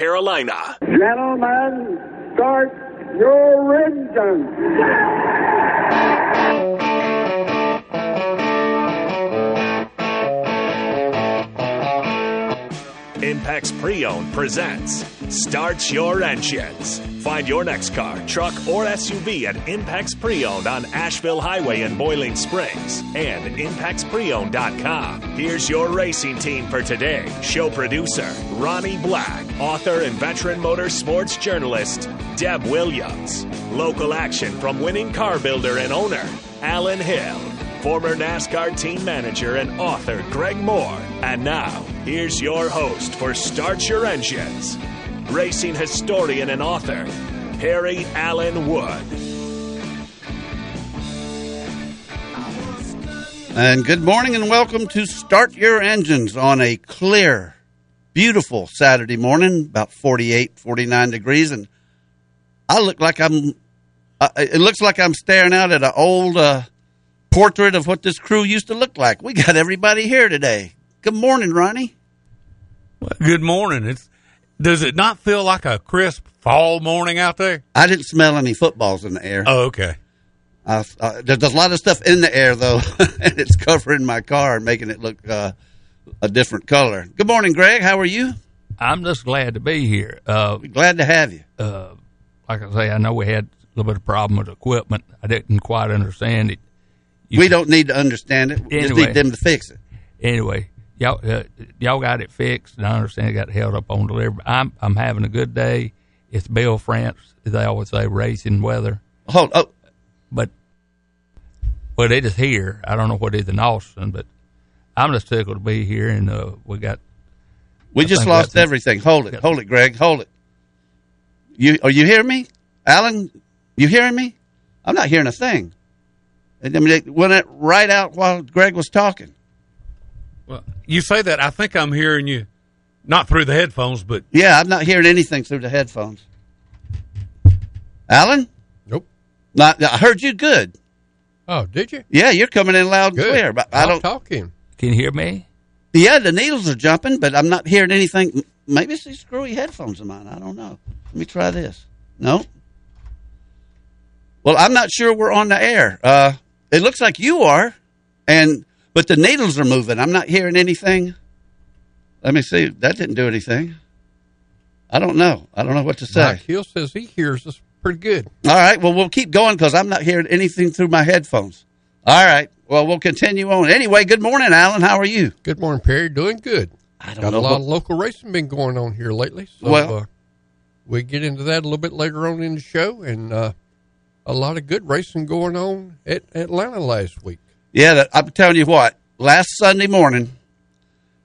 Carolina. Gentlemen, start your engines. Impact's Pre-Owned presents Start Your Engines. Find your next car, truck, or SUV at Impact's Pre-Owned on Asheville Highway in Boiling Springs and impactspreowned.com. Here's your racing team for today. Show producer, Ronnie Black. Author and veteran motorsports journalist, Deb Williams. Local action from winning car builder and owner, Alan Hill. Former NASCAR team manager and author, Greg Moore. And now, here's your host for Start Your Engines, racing historian and author, Harry Allen Wood. And good morning and welcome to Start Your Engines on a clear, beautiful Saturday morning, about 48, 49 degrees. And I look like it looks like I'm staring out at an old portrait of what this crew used to look like. We got everybody here today. Good morning, Ronnie. Good morning. Does it not feel like a crisp fall morning out there? I didn't smell any footballs in the air. Oh, okay. There's a lot of stuff in the air, though, and it's covering my car and making it look a different color. Good morning, Greg. How are you? I'm just glad to be here. Glad to have you. Like I say, I know we had a little bit of problem with equipment. I didn't quite understand it. We don't need to understand it. We just need them to fix it. Anyway. Y'all got it fixed, and I understand it got held up on delivery. I'm having a good day. It's Bill France, as they always say, racing weather. But it is here. I don't know what it is in Austin, but I'm just tickled to be here, and we just lost everything. Hold it, Greg. Hold it. Are you hearing me, Alan? You hearing me? I'm not hearing a thing. I mean, it went right out while Greg was talking. Well, you say that, I think I'm hearing you, not through the headphones, but... Yeah, I'm not hearing anything through the headphones. Alan? Nope. I heard you good. Oh, did you? Yeah, you're coming in loud and clear. But I'm talking. Can you hear me? Yeah, the needles are jumping, but I'm not hearing anything. Maybe it's these screwy headphones of mine. I don't know. Let me try this. No? Well, I'm not sure we're on the air. It looks like you are, and... But the needles are moving. I'm not hearing anything. Let me see. That didn't do anything. I don't know what to say. Mike Hill says he hears us pretty good. All right. Well, we'll keep going because I'm not hearing anything through my headphones. All right. Well, we'll continue on. Anyway, good morning, Alan. How are you? Good morning, Perry. Doing good. Got a lot of local racing been going on here lately. So we get into that a little bit later on in the show. And a lot of good racing going on at Atlanta last week. Yeah, I'm telling you what, last Sunday morning,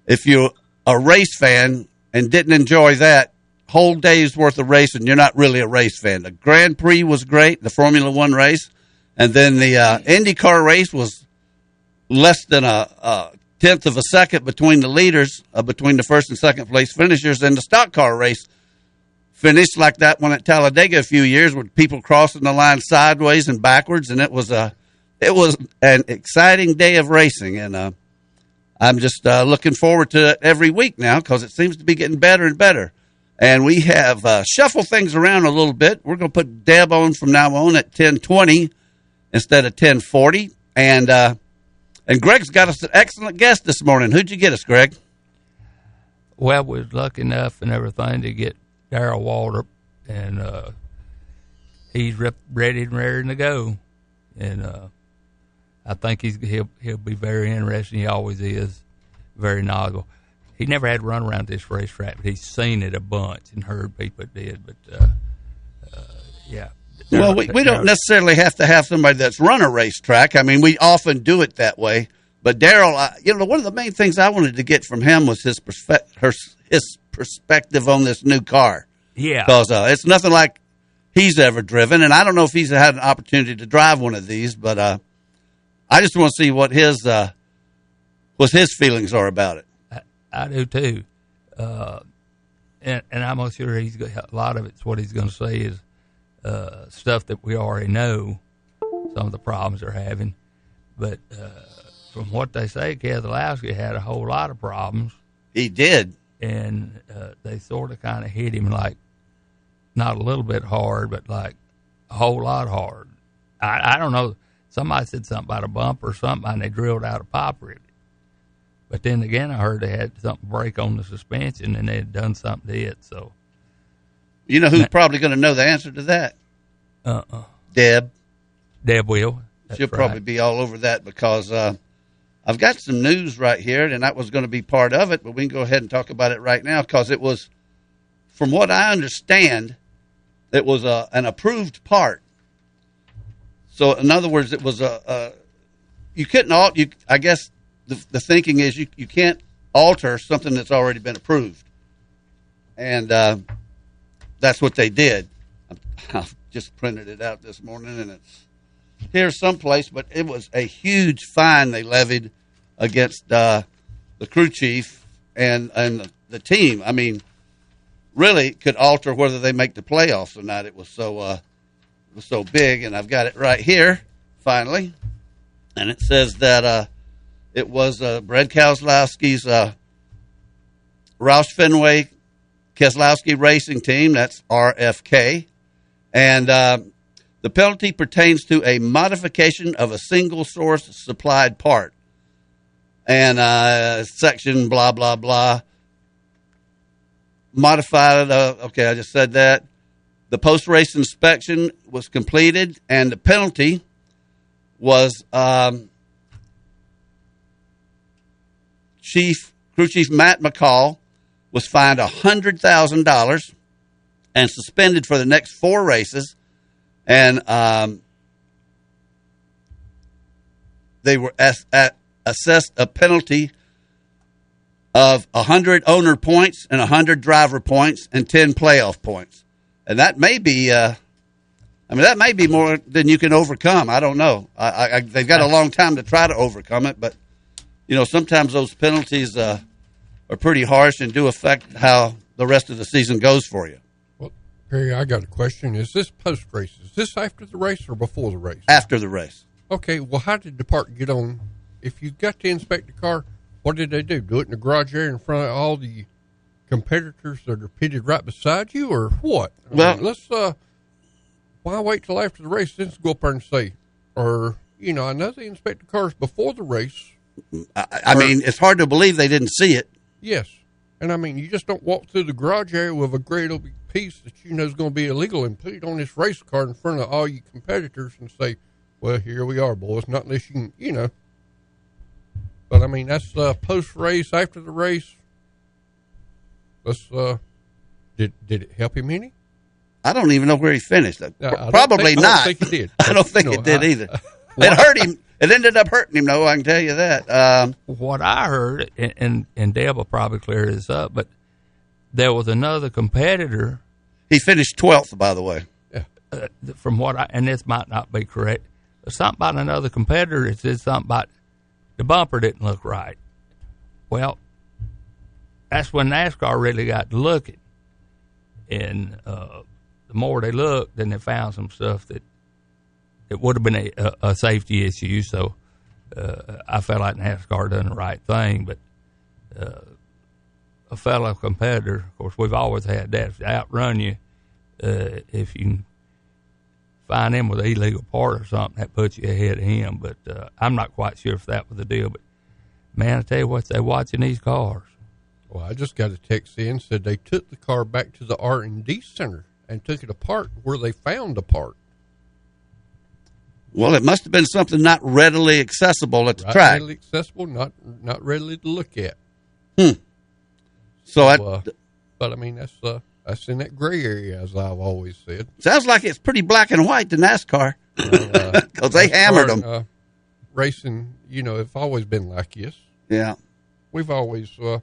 if you're a race fan and didn't enjoy that whole day's worth of racing, you're not really a race fan. The Grand Prix was great, the Formula One race, and then the IndyCar race was less than a tenth of a second between the leaders, between the first and second place finishers, and the stock car race finished like that one at Talladega a few years with people crossing the line sideways and backwards, and it was an exciting day of racing, and I'm just looking forward to it every week now because it seems to be getting better and better. And we have shuffled things around a little bit. We're going to put Deb on from now on at 10:20 instead of 10:40. And Greg's got us an excellent guest this morning. Who'd you get us, Greg? Well, we was lucky enough and everything to get Darrell Waltrip, and he's ready and raring to go. And I think he'll be very interesting. He always is very knowledgeable. He never had run around this racetrack, but he's seen it a bunch and heard people did. But, yeah. Well, we don't necessarily have to have somebody that's run a racetrack. I mean, we often do it that way. But Darrell, one of the main things I wanted to get from him was his perspective on this new car. Yeah. Because it's nothing like he's ever driven. And I don't know if he's had an opportunity to drive one of these, but I just want to see what his feelings are about it. I do too, and I'm sure he's got a lot of it's what he's going to say is stuff that we already know. Some of the problems they're having, but from what they say, Keselowski had a whole lot of problems. He did, and they sort of kind of hit him like, not a little bit hard, but like a whole lot hard. I don't know. Somebody said something about a bump or something, and they drilled out a pipe rib. But then again, I heard they had something break on the suspension, and they had done something to it. So, you know who's probably going to know the answer to that? Deb will. That's She'll probably be all over that, because I've got some news right here, and that was going to be part of it, but we can go ahead and talk about it right now, because it was, from what I understand, it was an approved part. So, in other words, it was you couldn't alter. I guess the thinking is you can't alter something that's already been approved, and that's what they did. I just printed it out this morning, and it's here someplace, but it was a huge fine they levied against the crew chief and the team. I mean, really could alter whether they make the playoffs or not. It was so big, and I've got it right here, finally. And it says that it was Brad Keselowski's Roush Fenway Keselowski Racing Team, that's RFK, and the penalty pertains to a modification of a single-source supplied part. And section blah, blah, blah. Modified, okay, I just said that. The post-race inspection was completed, and the penalty was Crew Chief Matt McCall was fined $100,000 and suspended for the next 4 races. And they were assessed a penalty of 100 owner points and 100 driver points and 10 playoff points. And that may be, that may be more than you can overcome. I don't know. They've got a long time to try to overcome it, but you know, sometimes those penalties are pretty harsh and do affect how the rest of the season goes for you. Well, Perry, I got a question. Is this post-race? Is this after the race or before the race? After the race. Okay. Well, how did the part get on? If you got to inspect the car, what did they do? Do it in the garage area in front of all the competitors that are pitted right beside you, or what? Why wait till after the race? Then go up there and say, or you know, I know they inspect the cars before the race. I mean, it's hard to believe they didn't see it. Yes, and I mean, you just don't walk through the garage area with a great old piece that you know is going to be illegal and put it on this race car in front of all your competitors and say, "Well, here we are, boys." Not unless you can, you know. But I mean, that's post race, after the race. Did it help him any? I don't even know where he finished. Probably not. I don't think it did. I don't think it did either. It hurt him. It ended up hurting him, though, I can tell you that. What I heard, and Deb will probably clear this up, but there was another competitor. He finished 12th, by the way. Yeah. From what and this might not be correct, but something about another competitor. It said something about the bumper didn't look right. Well, that's when NASCAR really got to looking. And the more they looked, then they found some stuff that it would have been a safety issue. So I felt like NASCAR done the right thing. But a fellow competitor, of course, we've always had that. If they outrun you, if you can find them with an illegal part or something, that puts you ahead of him. But I'm not quite sure if that was the deal. But, man, I tell you what, they're watching these cars. Well, I just got a text in, said they took the car back to the R&D center and took it apart where they found the part. Well, it must have been something not readily accessible at the track. Not readily accessible, not readily to look at. But I mean, that's in that gray area, as I've always said. Sounds like it's pretty black and white to NASCAR, because they hammered them. Racing, you know, it's always been like this. Yeah, we've always. I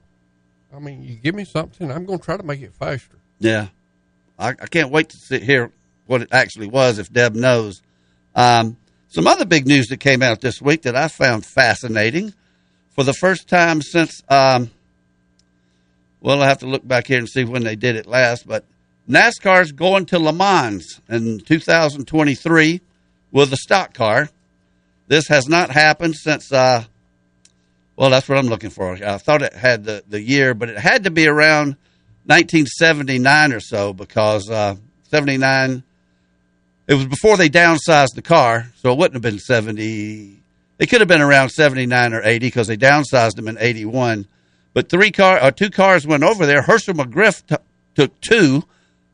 mean, you give me something, I'm going to try to make it faster. Yeah. I can't wait to hear what it actually was, if Deb knows. Some other big news that came out this week that I found fascinating. For the first time since, I have to look back here and see when they did it last, but NASCAR's going to Le Mans in 2023 with a stock car. This has not happened since Well, that's what I'm looking for. I thought it had the year, but it had to be around 1979 or so, because 79, it was before they downsized the car, so it wouldn't have been 70. It could have been around 79 or 80 because they downsized them in 81. But two cars went over there. Hershel McGriff took two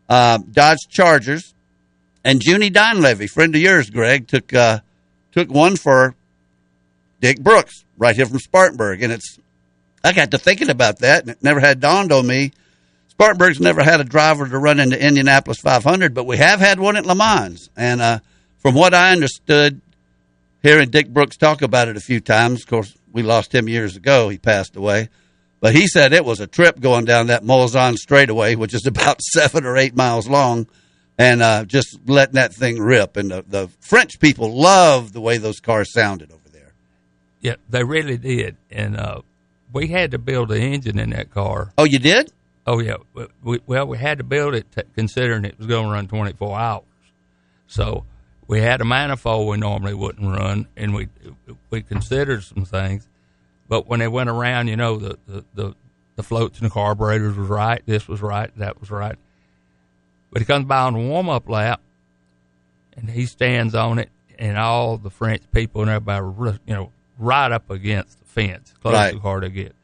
Dodge Chargers, and Junie Donlevy, friend of yours, Greg, took one for Dick Brooks right here from Spartanburg. And I got to thinking about that, and it never had dawned on me. Spartanburg's never had a driver to run in the Indianapolis 500, but we have had one at Le Mans. And from what I understood, hearing Dick Brooks talk about it a few times, of course, we lost him years ago. He passed away. But he said it was a trip going down that Mulsanne straightaway, which is about 7 or 8 miles long, and just letting that thing rip. And the French people loved the way those cars sounded over there. Yeah, they really did. And we had to build an engine in that car. Oh, you did? Oh, yeah. We had to build it considering it was going to run 24 hours. So we had a manifold we normally wouldn't run, and we considered some things. But when they went around, you know, the floats and the carburetors was right, this was right, that was right. But he comes by on the warm-up lap, and he stands on it, and all the French people and everybody, you know, right up against the fence, close right. to hard to get.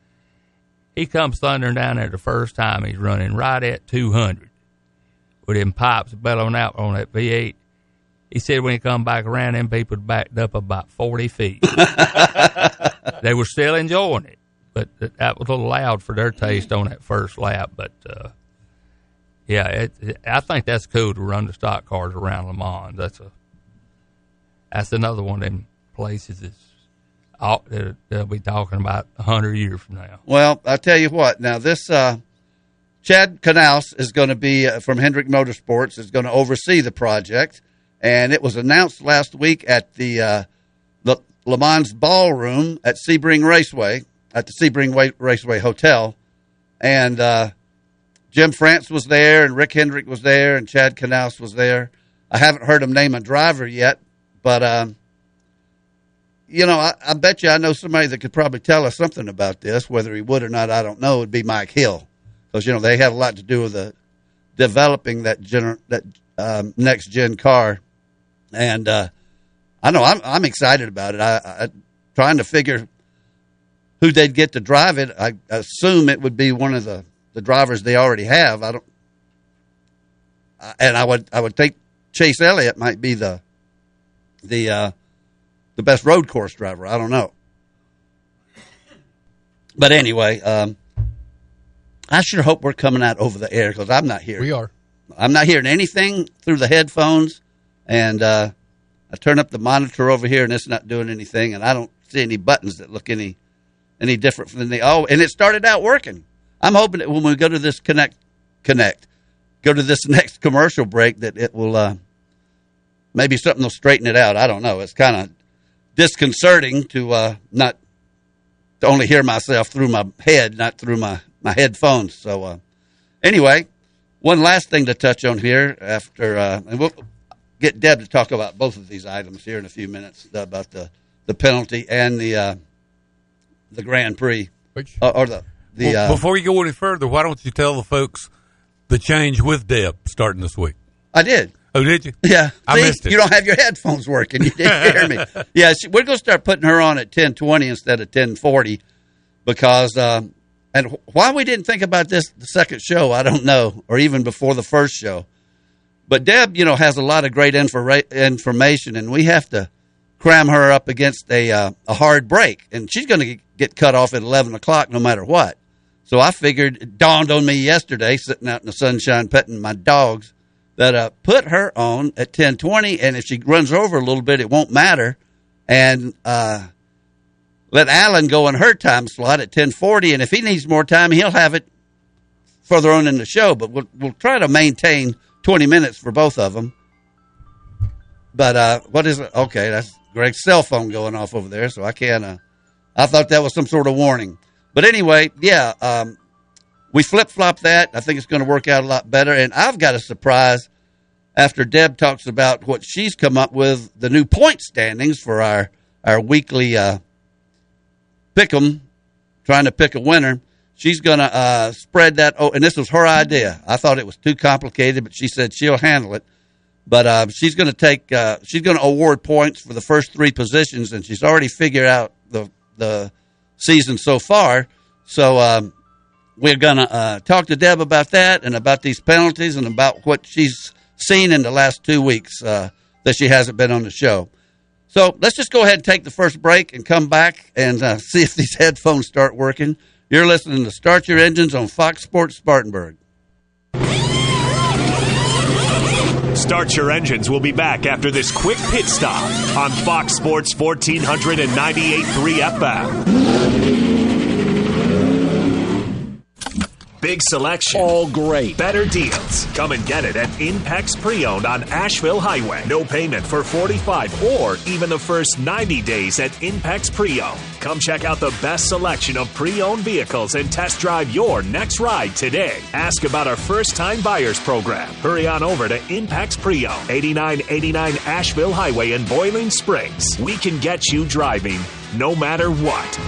He comes thundering down there the first time. He's running right at 200 with them pipes bellowing out on that V8. He said when he come back around, them people backed up about 40 feet. They were still enjoying it, but that was a little loud for their taste on that first lap. But, yeah, I think that's cool to run the stock cars around Le Mans. That's another one of them places that's they'll be talking about 100 years from now. Well, I'll tell you what. Now, this Chad Knaus is going to be from Hendrick Motorsports, is going to oversee the project. And it was announced last week at the Le Mans Ballroom at Sebring Raceway, at the Sebring Raceway Hotel. And Jim France was there, and Rick Hendrick was there, and Chad Knaus was there. I haven't heard him name a driver yet, but... you know, I bet you I know somebody that could probably tell us something about this. Whether he would or not, I don't know. It would be Mike Hill. Because, you know, they had a lot to do with developing that next-gen car. And I know I'm excited about it. I trying to figure who they'd get to drive it. I assume it would be one of the drivers they already have. I would think Chase Elliott might be the best road course driver. I don't know. But anyway, I sure hope we're coming out over the air because I'm not here. We are. I'm not hearing anything through the headphones. And I turn up the monitor over here, and it's not doing anything. And I don't see any buttons that look any different than they all. And it started out working. I'm hoping that when we go to this go to this next commercial break, that it will maybe something will straighten it out. I don't know. It's kind of disconcerting to not to only hear myself through my head, not through my headphones. So anyway, one last thing to touch on here after and we'll get Deb to talk about both of these items here in a few minutes, about the penalty and the Grand Prix. Before you go any further, why don't you tell the folks the change with Deb starting this week? I did. Oh, did you? Yeah. I missed it. You don't have your headphones working. You didn't hear me. Yeah, we're going to start putting her on at 10:20 instead of 10:40 because and why we didn't think about this the second show, I don't know, or even before the first show. But Deb, you know, has a lot of great information, and we have to cram her up against a hard break. And she's going to get cut off at 11 o'clock no matter what. So I figured it dawned on me yesterday sitting out in the sunshine petting my dogs that put her on at 10:20, and if she runs over a little bit, it won't matter. And let Alan go in her time slot at 10:40, and if he needs more time, he'll have it further on in the show. But we'll try to maintain 20 minutes for both of them. But what is it? Okay, that's Greg's cell phone going off over there, so I can't. I thought that was some sort of warning. But anyway, yeah. We flip-flop that. I think it's going to work out a lot better. And I've got a surprise after Deb talks about what she's come up with, the new point standings for our weekly pick'em, trying to pick a winner. She's going to spread that. Oh, and this was her idea. I thought it was too complicated, but she said she'll handle it. But she's going to take. She's going to award points for the first three positions, and she's already figured out the season so far. So we're going to talk to Deb about that and about these penalties and about what she's seen in the last 2 weeks that she hasn't been on the show. So let's just go ahead and take the first break and come back and see if these headphones start working. You're listening to Start Your Engines on Fox Sports Spartanburg. Start Your Engines will be back after this quick pit stop on Fox Sports 1498.3 FM. Big selection. All great. Better deals. Come and get it at Impex Pre-Owned on Asheville Highway. No payment for 45 or even the first 90 days at Impex Pre-Owned. Come check out the best selection of pre-owned vehicles and test drive your next ride today. Ask about our first-time buyers program. Hurry on over to Impex Pre-Owned, 8989 Asheville Highway in Boiling Springs. We can get you driving no matter what.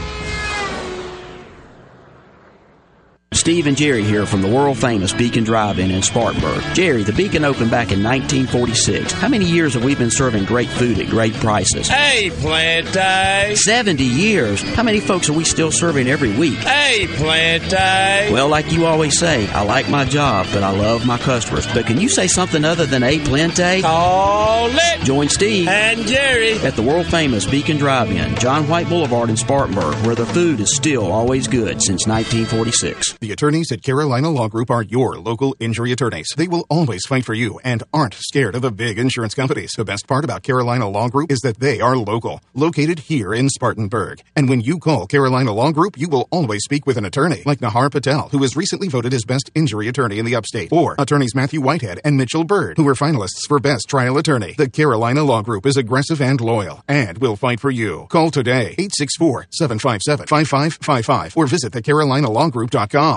Steve and Jerry here from the world-famous Beacon Drive-In in Spartanburg. Jerry, the Beacon opened back in 1946. How many years have we been serving great food at great prices? Hey, Plante! 70 years. How many folks are we still serving every week? Hey, Plante! Well, like you always say, I like my job, but I love my customers. But can you say something other than hey, Plante? Call it! Join Steve and Jerry at the world-famous Beacon Drive-In, John White Boulevard in Spartanburg, where the food is still always good since 1946. The attorneys at Carolina Law Group are your local injury attorneys. They will always fight for you and aren't scared of the big insurance companies. The best part about Carolina Law Group is that they are local, located here in Spartanburg. And when you call Carolina Law Group, you will always speak with an attorney like Nahar Patel, who was recently voted as best injury attorney in the upstate, or attorneys Matthew Whitehead and Mitchell Bird, who were finalists for best trial attorney. The Carolina Law Group is aggressive and loyal and will fight for you. Call today, 864-757-5555, or visit thecarolinalawgroup.com.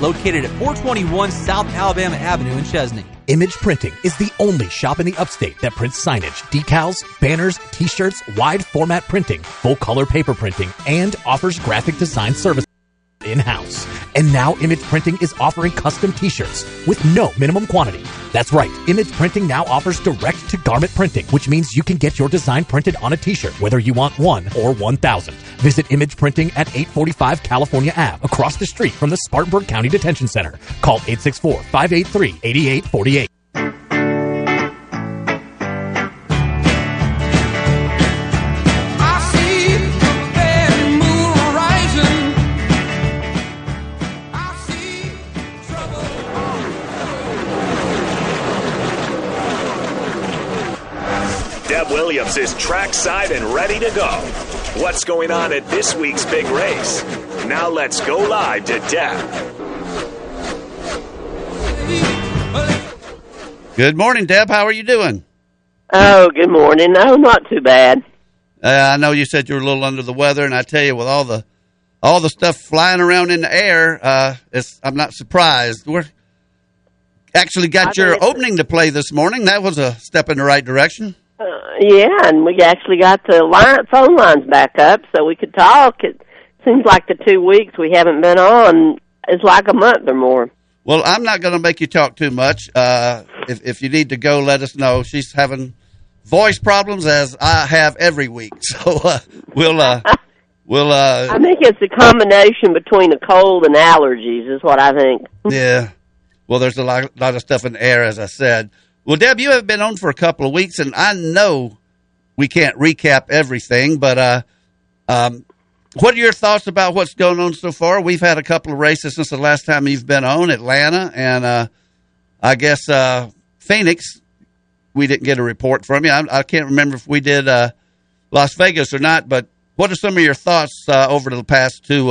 located at 421 South Alabama Avenue in Chesney. Image Printing is the only shop in the upstate that prints signage, decals, banners, t-shirts, wide format printing, full color paper printing, and offers graphic design services in-house. And now Image Printing is offering custom t-shirts with no minimum quantity. That's right. Image Printing now offers direct-to-garment printing, which means you can get your design printed on a t-shirt, whether you want one or 1,000. Visit Image Printing at 845 California Ave, across the street from the Spartanburg County Detention Center. Call 864-583-8848. Williams is trackside and ready to go. What's going on at this week's big race? Now let's go live to Deb. Good morning, Deb. How are you doing? Oh, good morning. No, not too bad. I know you said you were a little under the weather, and I tell you, with all the stuff flying around in the air, I'm not surprised. We're actually got your opening to play this morning. That was a step in the right direction. Yeah, and we actually got the phone lines back up so we could talk. It seems like the 2 weeks we haven't been on is like a month or more. Well, I'm not going to make you talk too much. If you need to go, let us know. She's having voice problems, as I have every week. So we'll Well, I think it's a combination between a cold and allergies is what I think. Yeah. Well, there's a lot of stuff in the air, as I said. Well, Deb, you have been on for a couple of weeks, and I know we can't recap everything, but what are your thoughts about what's going on so far? We've had a couple of races since the last time you've been on, Atlanta, and I guess Phoenix. We didn't get a report from you. I can't remember if we did Las Vegas or not, but what are some of your thoughts over the past 2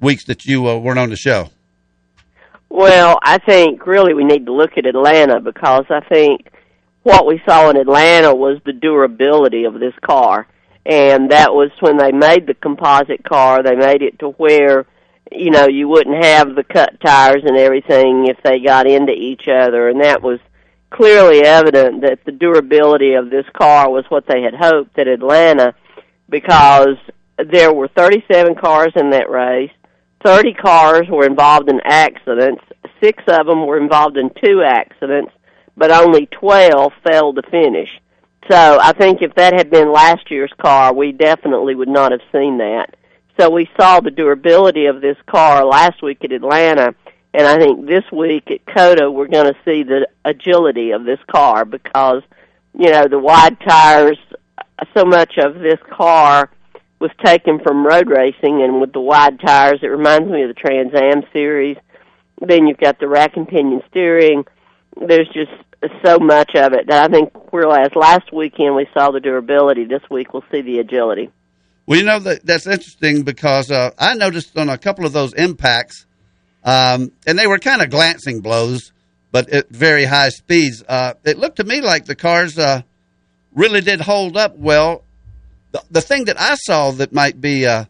weeks that you weren't on the show? Well, I think really we need to look at Atlanta, because I think what we saw in Atlanta was the durability of this car. And that was when they made the composite car, they made it to where, you know, you wouldn't have the cut tires and everything if they got into each other. And that was clearly evident that the durability of this car was what they had hoped at Atlanta, because there were 37 cars in that race, 30 cars were involved in accidents, 6 of them were involved in 2 accidents, but only 12 failed to finish. So I think if that had been last year's car, we definitely would not have seen that. So we saw the durability of this car last week at Atlanta, and I think this week at COTA we're going to see the agility of this car, because, you know, the wide tires, so much of this car was taken from road racing, and with the wide tires, it reminds me of the Trans Am series. Then you've got the rack and pinion steering. There's just so much of it that I think, whereas last weekend we saw the durability, this week we'll see the agility. Well, you know, that's interesting, because I noticed on a couple of those impacts, and they were kind of glancing blows, but at very high speeds. It looked to me like the cars really did hold up well. The thing that I saw that might be, and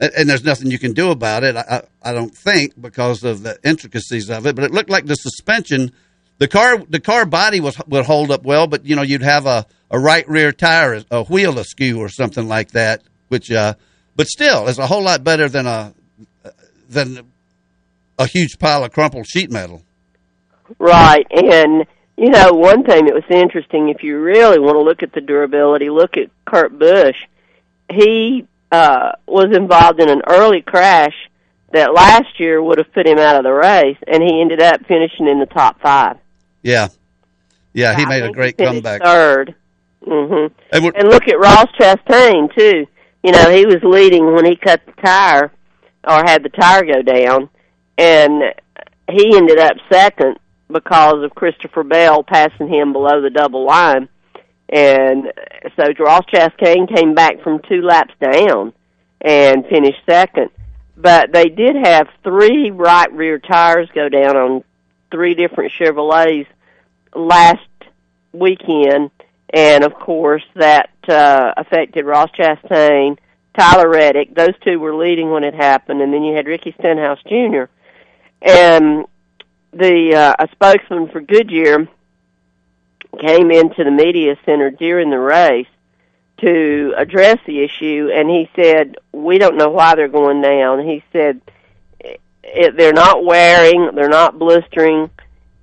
there's nothing you can do about it, I don't think, because of the intricacies of it, but it looked like the suspension, the car body would hold up well, but, you know, you'd have a right rear tire, a wheel askew or something like that, which, but still, it's a whole lot better than a huge pile of crumpled sheet metal. Right, and, you know, one thing that was interesting, if you really want to look at the durability, look at Kurt Busch. He was involved in an early crash that last year would have put him out of the race, and he ended up finishing in the top 5. Yeah. Yeah, he made a great comeback. Third. Mm-hmm. And look at Ross Chastain, too. You know, he was leading when he cut the tire, or had the tire go down, and he ended up second, because of Christopher Bell passing him below the double line. And so Ross Chastain came back from 2 laps down and finished second. But they did have 3 right rear tires go down on 3 different Chevrolets last weekend. And, of course, that affected Ross Chastain, Tyler Reddick. Those 2 were leading when it happened. And then you had Ricky Stenhouse, Jr. And a spokesman for Goodyear came into the media center during the race to address the issue, and he said, we don't know why they're going down. He said, they're not wearing, they're not blistering.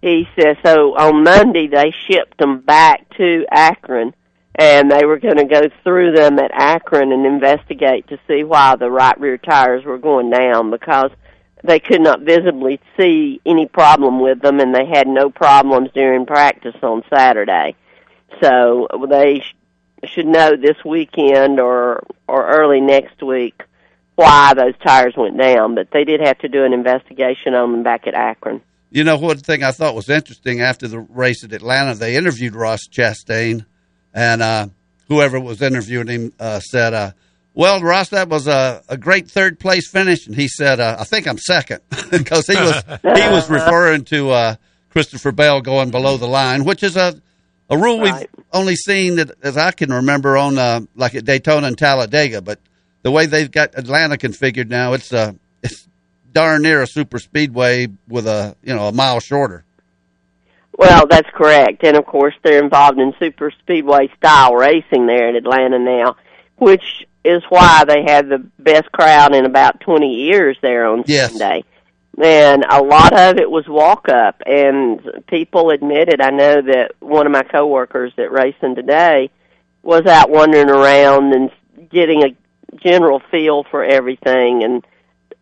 He said, so on Monday they shipped them back to Akron, and they were going to go through them at Akron and investigate to see why the right rear tires were going down, because they could not visibly see any problem with them, and they had no problems during practice on Saturday. So they should know this weekend or early next week why those tires went down, but they did have to do an investigation on them back at Akron. You know, one thing I thought was interesting, after the race at Atlanta, they interviewed Ross Chastain, and whoever was interviewing him said, well, Ross, that was a great third-place finish, and he said, I think I'm second, because he was referring to Christopher Bell going below the line, which is a rule right. We've only seen, that, as I can remember, on like at Daytona and Talladega, but the way they've got Atlanta configured now, it's darn near a super speedway with a mile shorter. Well, that's correct, and, of course, they're involved in super speedway-style racing there in Atlanta now, which is why they had the best crowd in about 20 years there on Sunday. And a lot of it was walk-up, and people admitted, I know that one of my coworkers at Racing Today was out wandering around and getting general feel for everything. And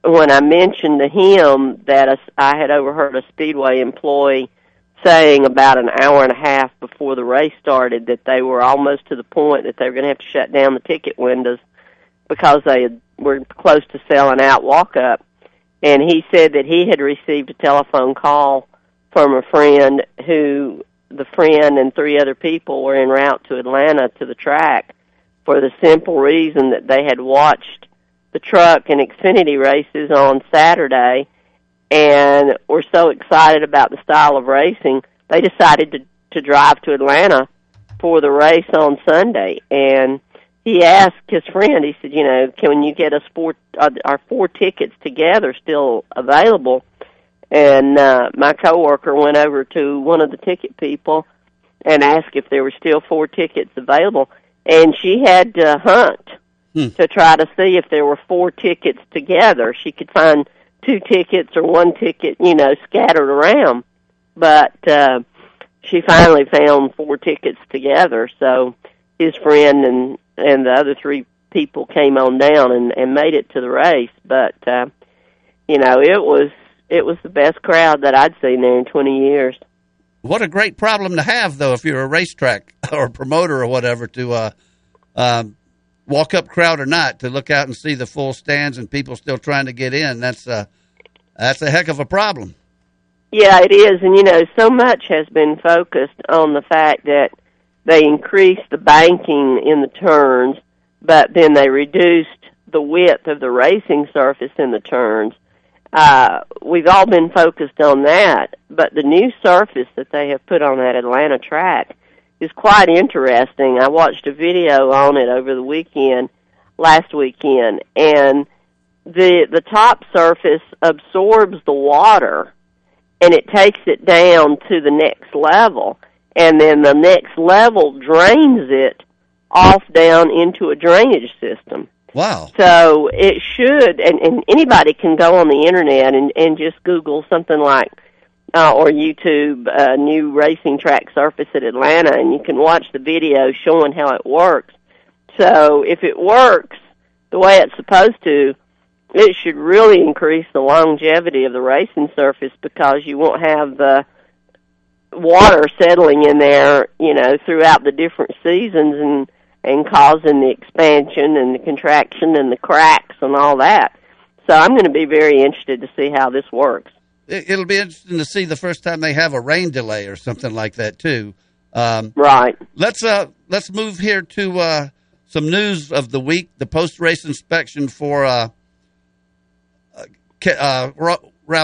when I mentioned to him that I had overheard a Speedway employee saying about an hour and a half before the race started that they were almost to the point that they were going to have to shut down the ticket windows because they were close to selling out walk-up. And he said that he had received a telephone call from a friend who the friend and three other people were en route to Atlanta to the track for the simple reason that they had watched the truck and Xfinity races on Saturday and were so excited about the style of racing, they decided to drive to Atlanta for the race on Sunday. And he asked his friend, he said, you know, can you get us our four tickets together still available? And my coworker went over to one of the ticket people and asked if there were still four tickets available. And she had to hunt to try to see if there were four tickets together. She could find two tickets or one ticket, you know, scattered around. But she finally found four tickets together. So his friend and the other three people came on down and made it to the race. But, you know, it was the best crowd that I'd seen there in 20 years. What a great problem to have, though, if you're a racetrack or a promoter or whatever, to walk-up crowd or not, to look out and see the full stands and people still trying to get in. That's a heck of a problem. Yeah, it is. And, you know, so much has been focused on the fact that they increased the banking in the turns, but then they reduced the width of the racing surface in the turns. We've all been focused on that, but the new surface that they have put on that Atlanta track is quite interesting. I watched a video on it over the weekend, last weekend, and the top surface absorbs the water, and it takes it down to the next level, and then the next level drains it off down into a drainage system. Wow. So it should, and anybody can go on the Internet and just Google something like, or YouTube, new racing track surface at Atlanta, and you can watch the video showing how it works. So if it works the way it's supposed to, it should really increase the longevity of the racing surface because you won't have the water settling in there, you know, throughout the different seasons and causing the expansion and the contraction and the cracks and all that. So I'm going to be very interested to see how this works. It'll be interesting to see the first time they have a rain delay or something like that, too. Right. Let's move here to some news of the week, the post-race inspection for Roush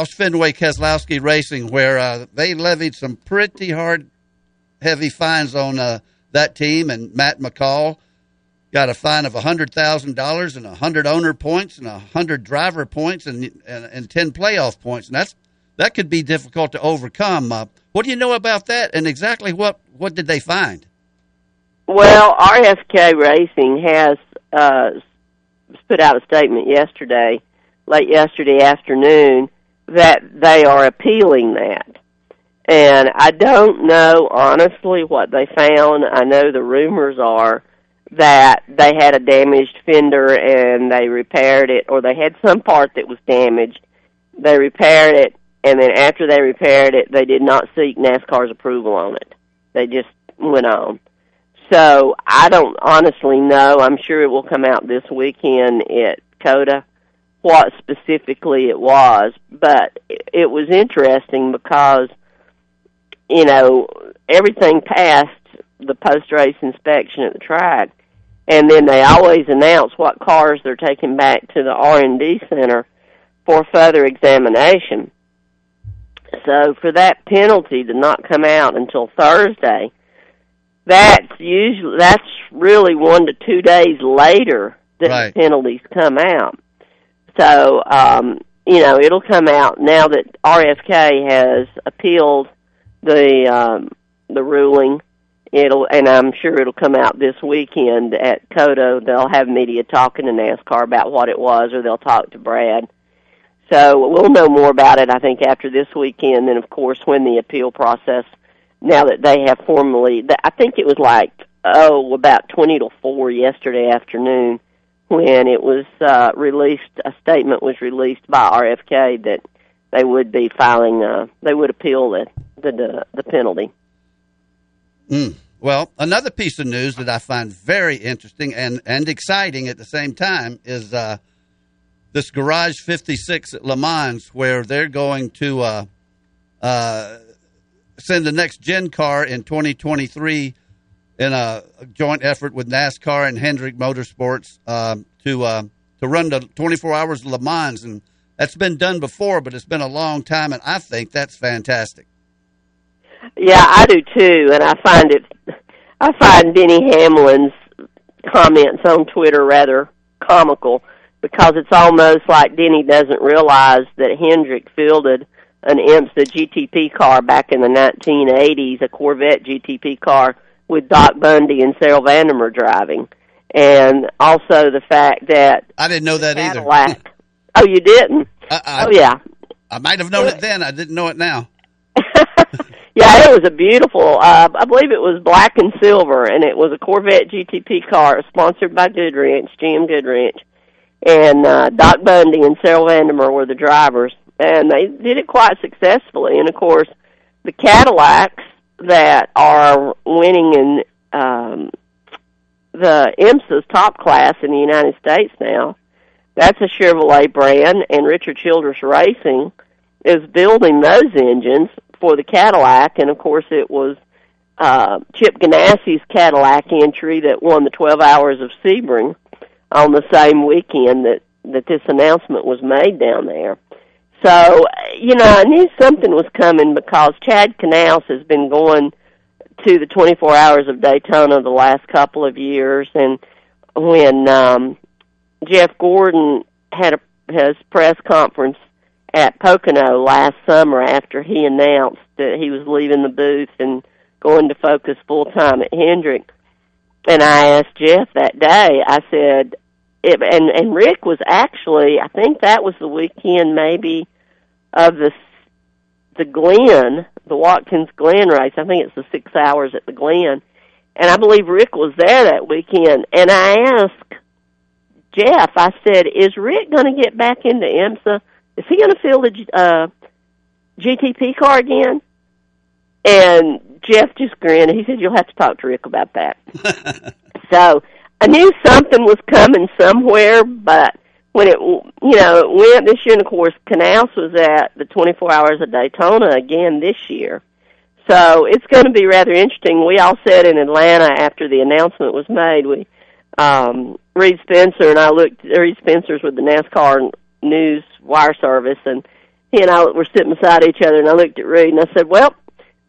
Fenway Keselowski Racing, where they levied some pretty hard, heavy fines on that team, and Matt McCall got a fine of $100,000 and 100 owner points and 100 driver points and 10 playoff points, and that could be difficult to overcome. What do you know about that, and exactly what did they find? Well, RFK Racing has put out a statement late yesterday afternoon, that they are appealing that. And I don't know, honestly, what they found. I know the rumors are that they had a damaged fender and they repaired it, or they had some part that was damaged. They repaired it, and then after they repaired it, they did not seek NASCAR's approval on it. They just went on. So I don't honestly know. I'm sure it will come out this weekend at COTA what specifically it was. But it was interesting because, you know, everything passed the post-race inspection at the track, and then they always announce what cars they're taking back to the R&D center for further examination. So for that penalty to not come out until Thursday, that's really 1 to 2 days later that right. The penalties come out. So, you know, it'll come out now that RFK has appealed the ruling. And I'm sure it'll come out this weekend at COTA. They'll have media talking to NASCAR about what it was, or they'll talk to Brad. So we'll know more about it, I think, after this weekend. And of course, when the appeal process, now that they have formally, I think it was about 20 to 4 yesterday afternoon when it was released, a statement was released by RFK that they would be filing, they would appeal the penalty. Mm. Well, another piece of news that I find very interesting and exciting at the same time is this Garage 56 at Le Mans, where they're going to send the next-gen car in 2023 in a joint effort with NASCAR and Hendrick Motorsports to run the 24 Hours of Le Mans. And that's been done before, but it's been a long time, and I think that's fantastic. Yeah, I do too, and I find Denny Hamlin's comments on Twitter rather comical, because it's almost like Denny doesn't realize that Hendrick fielded an IMSA GTP car back in the 1980s, a Corvette GTP car with Doc Bundy and Cyril Vandemer driving, and also the fact that I didn't know that Cadillac, either. Oh, you didn't? Oh, yeah. I might have known it then. I didn't know it now. Yeah, it was a beautiful, I believe it was black and silver, and it was a Corvette GTP car sponsored by Goodwrench, GM Goodwrench. And Doc Bundy and Cyril Vandemer were the drivers, and they did it quite successfully. And, of course, the Cadillacs that are winning in the IMSA's top class in the United States now, that's a Chevrolet brand, and Richard Childress Racing is building those engines for the Cadillac, and of course it was Chip Ganassi's Cadillac entry that won the 12 Hours of Sebring on the same weekend that this announcement was made down there. So, you know, I knew something was coming because Chad Knaus has been going to the 24 Hours of Daytona the last couple of years, and when Jeff Gordon had his press conference at Pocono last summer after he announced that he was leaving the booth and going to focus full-time at Hendrick. And I asked Jeff that day, I said, and Rick was actually, I think that was the weekend maybe of the Glen, the Watkins Glen race. I think it's the 6 hours at the Glen. And I believe Rick was there that weekend. And I asked Jeff, I said, is Rick going to get back into IMSA? Is he going to field a GTP car again? And Jeff just grinned. He said, you'll have to talk to Rick about that. So I knew something was coming somewhere, but when it went this year, and of course, Knaus was at the 24 Hours of Daytona again this year. So it's going to be rather interesting. We all said in Atlanta after the announcement was made, Reed Spencer and I looked, Reed Spencer's with the NASCAR News Wire Service, and he and I were sitting beside each other, and I looked at Reed and I said, well,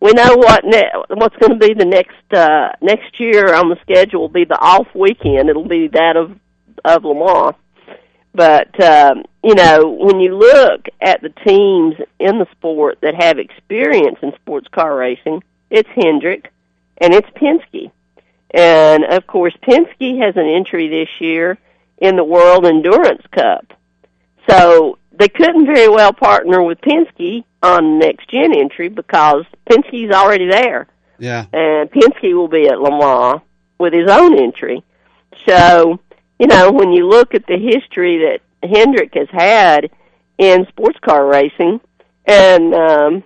we know what's going to be the next year on the schedule will be the off weekend. It'll be that of Le Mans. But, you know, when you look at the teams in the sport that have experience in sports car racing, it's Hendrick and it's Penske. And, of course, Penske has an entry this year in the World Endurance Cup. So they couldn't very well partner with Penske on next-gen entry because Penske's already there. Yeah. And Penske will be at Le Mans with his own entry. So, you know, when you look at the history that Hendrick has had in sports car racing, and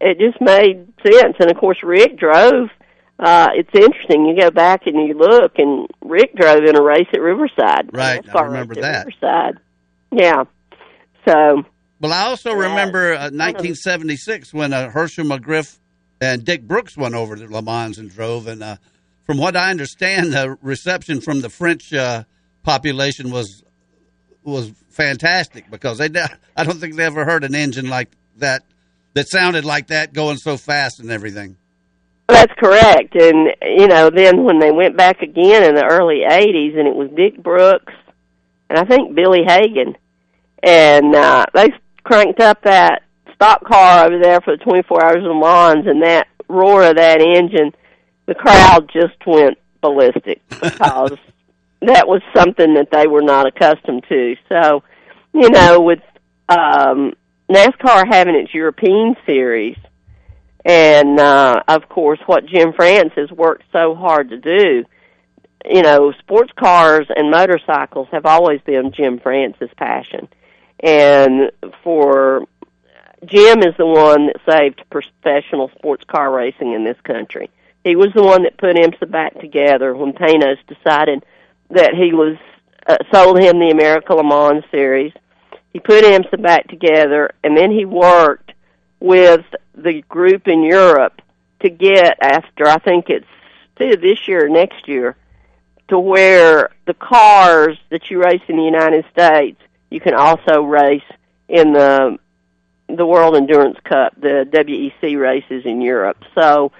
it just made sense. And, of course, Rick drove. It's interesting. You go back and you look, and Rick drove in a race at Riverside. Right, I remember that. Riverside. Yeah. So. Well, I also remember 1976 when Hershel McGriff and Dick Brooks went over to Le Mans and drove. And from what I understand, the reception from the French population was fantastic, because I don't think they ever heard an engine like that sounded like that, going so fast and everything. That's correct. And, you know, then when they went back again in the early 80s, and it was Dick Brooks and I think Billy Hagan, and they cranked up that stock car over there for the 24 Hours of Le Mans, and that roar of that engine, the crowd just went ballistic, because that was something that they were not accustomed to. So, you know, with NASCAR having its European series, and, of course, what Jim France has worked so hard to do, you know, sports cars and motorcycles have always been Jim France's passion. And for Jim is the one that saved professional sports car racing in this country. He was the one that put IMSA back together when Panos decided that he was sold him the America Le Mans series. He put IMSA back together, and then he worked with the group in Europe to get, after I think it's this year or next year, to where the cars that you race in the United States, you can also race in the World Endurance Cup, the WEC races in Europe. So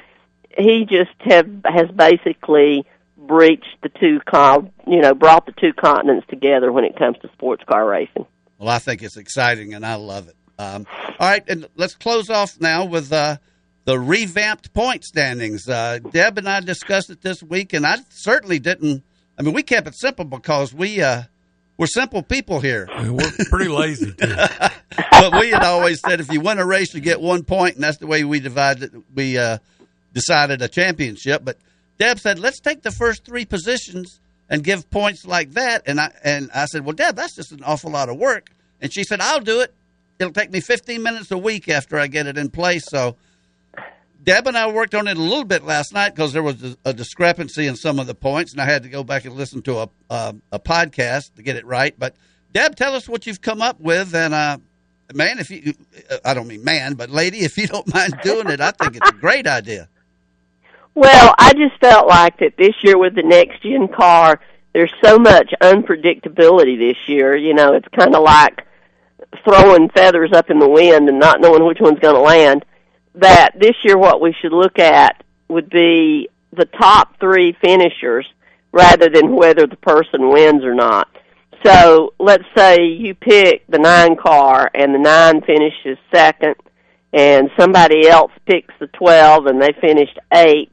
he just has basically breached the two, brought the two continents together when it comes to sports car racing. Well, I think it's exciting, and I love it. All right, and let's close off now with the revamped point standings. Deb and I discussed it this week, and I certainly didn't. I mean, we kept it simple because we're simple people here. We're pretty lazy, too. But we had always said if you win a race, you get 1 point, and that's the way we divided. We decided a championship. But Deb said, let's take the first three positions and give points like that. And I said, well, Deb, that's just an awful lot of work. And she said, I'll do it. It'll take me 15 minutes a week after I get it in place. So Deb and I worked on it a little bit last night because there was a discrepancy in some of the points, and I had to go back and listen to a podcast to get it right. But, Deb, tell us what you've come up with. And, man, if you – I don't mean man, but lady, if you don't mind doing it, I think it's a great idea. Well, I just felt like that this year with the next-gen car, there's so much unpredictability this year. You know, it's kind of like throwing feathers up in the wind and not knowing which one's going to land. That this year what we should look at would be the top three finishers rather than whether the person wins or not. So let's say you pick the 9 car and the 9 finishes 2nd and somebody else picks the 12 and they finished 8th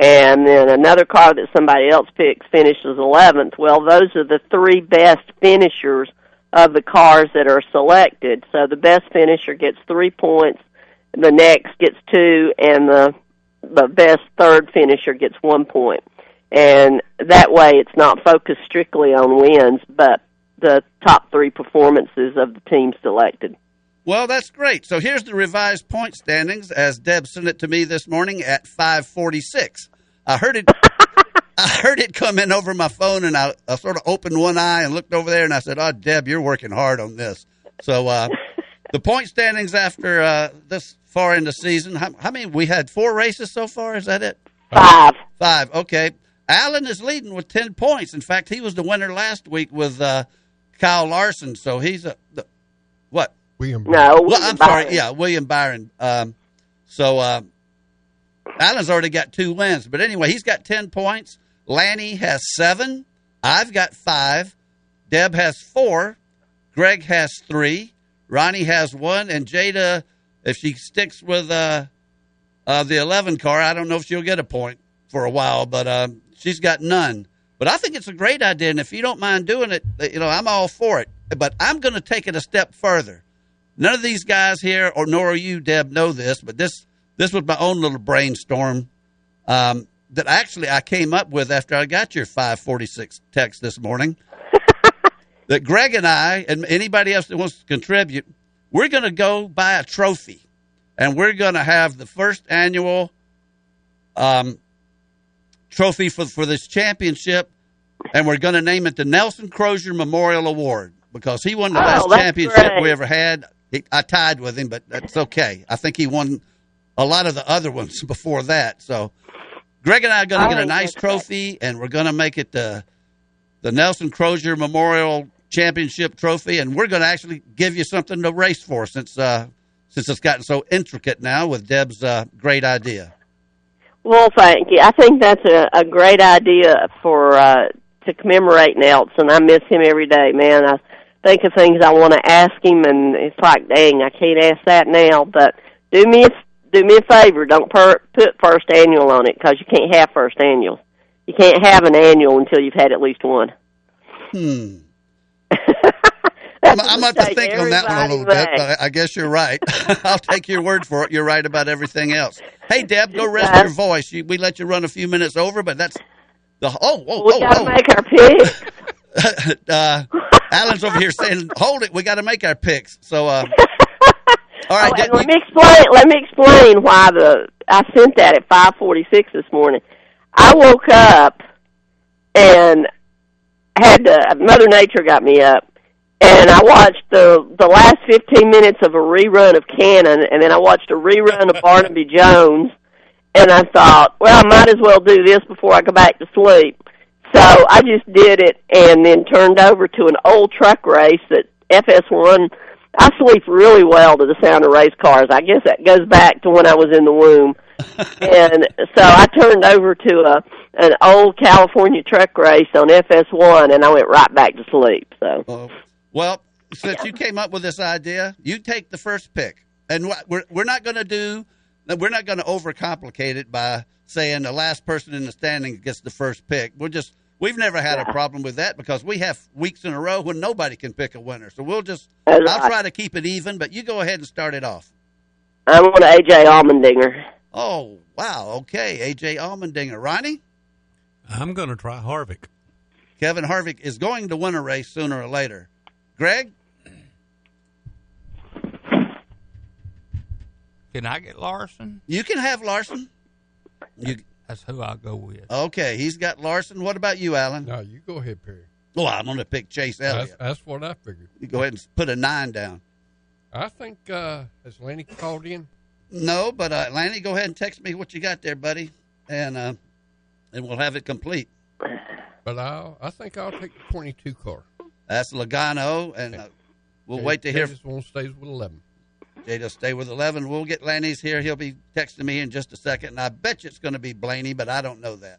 and then another car that somebody else picks finishes 11th. Well, those are the 3 best finishers of the cars that are selected. So the best finisher gets 3 points. The next gets 2, and the best third finisher gets 1 point. And that way it's not focused strictly on wins, but the top 3 performances of the team selected. Well, that's great. So here's the revised point standings as Deb sent it to me this morning at 5:46. I heard it come in over my phone, and I sort of opened one eye and looked over there, and I said, oh, Deb, you're working hard on this. So the point standings after this far in the season, how many? We had 4 races so far, is that it? 5. 5, okay. Allen is leading with 10 points. In fact, he was the winner last week with Kyle Larson, so he's what? William Byron. No, William Byron. Sorry, yeah, William Byron. Allen's already got 2 wins, but anyway, he's got 10 points. Lanny has 7. I've got 5. Deb has 4. Greg has 3. Ronnie has 1, and Jada, if she sticks with the 11 car, I don't know if she'll get a point for a while, but she's got none. But I think it's a great idea, and if you don't mind doing it, you know, I'm all for it. But I'm going to take it a step further. None of these guys here, or nor you, Deb, know this, but this was my own little brainstorm that actually I came up with after I got your 5:46 text this morning. That Greg and I, and anybody else that wants to contribute, we're going to go buy a trophy. And we're going to have the first annual trophy for this championship. And we're going to name it the Nelson Crozier Memorial Award because he won the last championship we ever had. I tied with him, but that's okay. I think he won a lot of the other ones before that. So Greg and I are going to get a nice trophy, and we're going to make it the Nelson Crozier Memorial Championship Trophy, and we're going to actually give you something to race for since it's gotten so intricate now with Deb's great idea. Well, thank you. I think that's a great idea for to commemorate Nelson. I miss him every day, man. I think of things I want to ask him, and it's like, dang, I can't ask that now. But do me a favor. Don't put first annual on it because you can't have first annual. You can't have an annual until you've had at least one. I'm going to have to think on that one a little bit, but I guess you're right. I'll take your word for it. You're right about everything else. Hey, Deb, go rest your voice. We let you run a few minutes over, but that's Would that make our picks? Alan's over here saying, hold it, we got to make our picks. So, all right. Let me explain why I sent that at 5:46 this morning. I woke up and had to, Mother Nature got me up, and I watched the last 15 minutes of a rerun of Cannon, and then I watched a rerun of Barnaby Jones, and I thought, well, I might as well do this before I go back to sleep. So I just did it and then turned over to an old truck race that FS1. I sleep really well to the sound of race cars. I guess that goes back to when I was in the womb. And so I turned over to an old California truck race on FS1, and I went right back to sleep. So, well, since you came up with this idea, you take the first pick. And we're not going to overcomplicate it by saying the last person in the standings gets the first pick. We've never had a problem with that because we have weeks in a row when nobody can pick a winner. So I'll try to keep it even, but you go ahead and start it off. I want A.J. Allmendinger. Oh, wow. Okay, A.J. Allmendinger. Ronnie? I'm going to try Harvick. Kevin Harvick is going to win a race sooner or later. Greg? Can I get Larson? You can have Larson. That's who I'll go with. Okay, he's got Larson. What about you, Alan? No, you go ahead, Perry. Well, I'm going to pick Chase Elliott. That's what I figured. You go ahead and put a 9 down. I think, has Lanny called in? No, but Lanny, go ahead and text me what you got there, buddy, and we'll have it complete. But I think I'll take the 22 car. That's Logano, and we'll wait to hear. Jay just won't stay with 11. Jay just stay with 11. We'll get Lanny's here. He'll be texting me in just a second, and I bet you it's going to be Blaney, but I don't know that.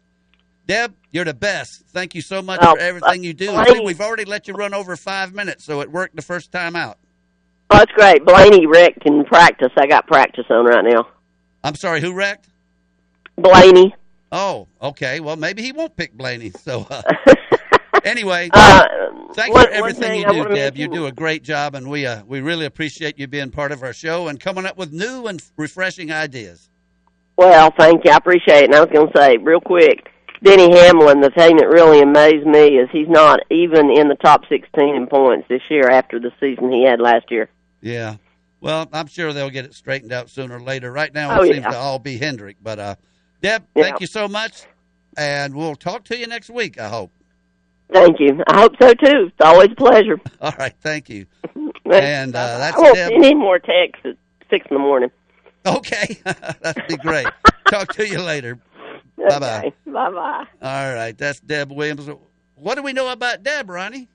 Deb, you're the best. Thank you so much for everything you do. See, we've already let you run over 5 minutes, so it worked the first time out. Oh, that's great. Blaney wrecked in practice. I got practice on right now. I'm sorry, who wrecked? Blaney. Oh, okay. Well, maybe he won't pick Blaney. So, anyway, thank you for everything you do, Deb. You do a great job, and we really appreciate you being part of our show and coming up with new and refreshing ideas. Well, thank you. I appreciate it. And I was going to say, real quick, Denny Hamlin, the thing that really amazed me is he's not even in the top 16 in points this year after the season he had last year. Yeah. Well, I'm sure they'll get it straightened out sooner or later. Right now it seems to all be Hendrick. But, Deb, thank you so much, and we'll talk to you next week, I hope. Thank you. I hope so, too. It's always a pleasure. All right. Thank you. And that's Deb. I won't send any more texts at 6 in the morning. Okay. That'd be great. Talk to you later. Okay. Bye-bye. Bye-bye. All right. That's Deb Williams. What do we know about Deb, Ronnie?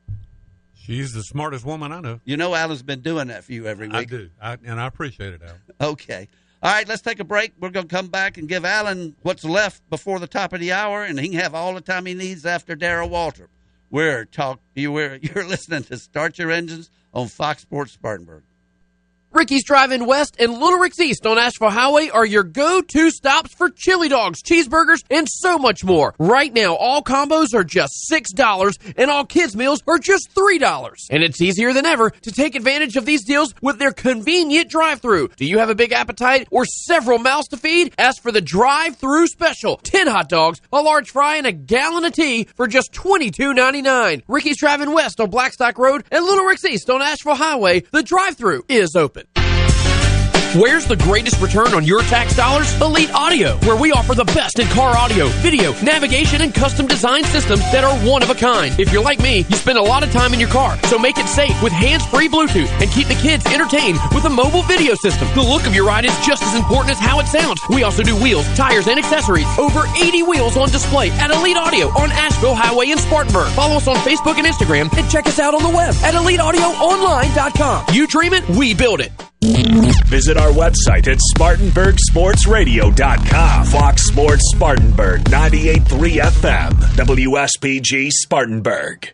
She's the smartest woman I know. You know Alan's been doing that for you every week. I do, and I appreciate it, Alan. Okay. All right, let's take a break. We're going to come back and give Alan what's left before the top of the hour, and he can have all the time he needs after Darrell Waltrip. You're listening to Start Your Engines on Fox Sports Spartanburg. Ricky's Drive-In West and Little Rick's East on Asheville Highway are your go-to stops for chili dogs, cheeseburgers, and so much more. Right now, all combos are just $6, and all kids' meals are just $3. And it's easier than ever to take advantage of these deals with their convenient drive-thru. Do you have a big appetite or several mouths to feed? Ask for the drive-thru special. 10 hot dogs, a large fry, and a gallon of tea for just $22.99. Ricky's Drive-In West on Blackstock Road and Little Rick's East on Asheville Highway. The drive-thru is open. Where's the greatest return on your tax dollars? Elite Audio, where we offer the best in car audio, video, navigation, and custom design systems that are one of a kind. If you're like me, you spend a lot of time in your car, so make it safe with hands-free Bluetooth and keep the kids entertained with a mobile video system. The look of your ride is just as important as how it sounds. We also do wheels, tires, and accessories. Over 80 wheels on display at Elite Audio on Asheville Highway in Spartanburg. Follow us on Facebook and Instagram, and check us out on the web at EliteAudioOnline.com. You dream it, we build it. Visit our website at SpartanburgSportsRadio.com. Fox Sports Spartanburg, 98.3 FM, WSPG Spartanburg.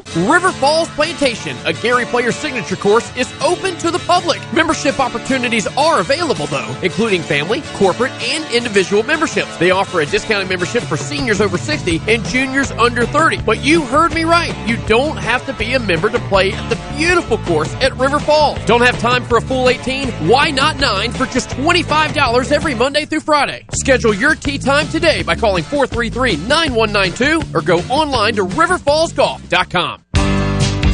River Falls Plantation, a Gary Player signature course, is open to the public. Membership opportunities are available, though, including family, corporate, and individual memberships. They offer a discounted membership for seniors over 60 and juniors under 30. But you heard me right. You don't have to be a member to play at the beautiful course at River Falls. Don't have time for a full 18? Why not 9 for just $25 every Monday through Friday? Schedule your tee time today by calling 433-9192 or go online to riverfallsgolf.com.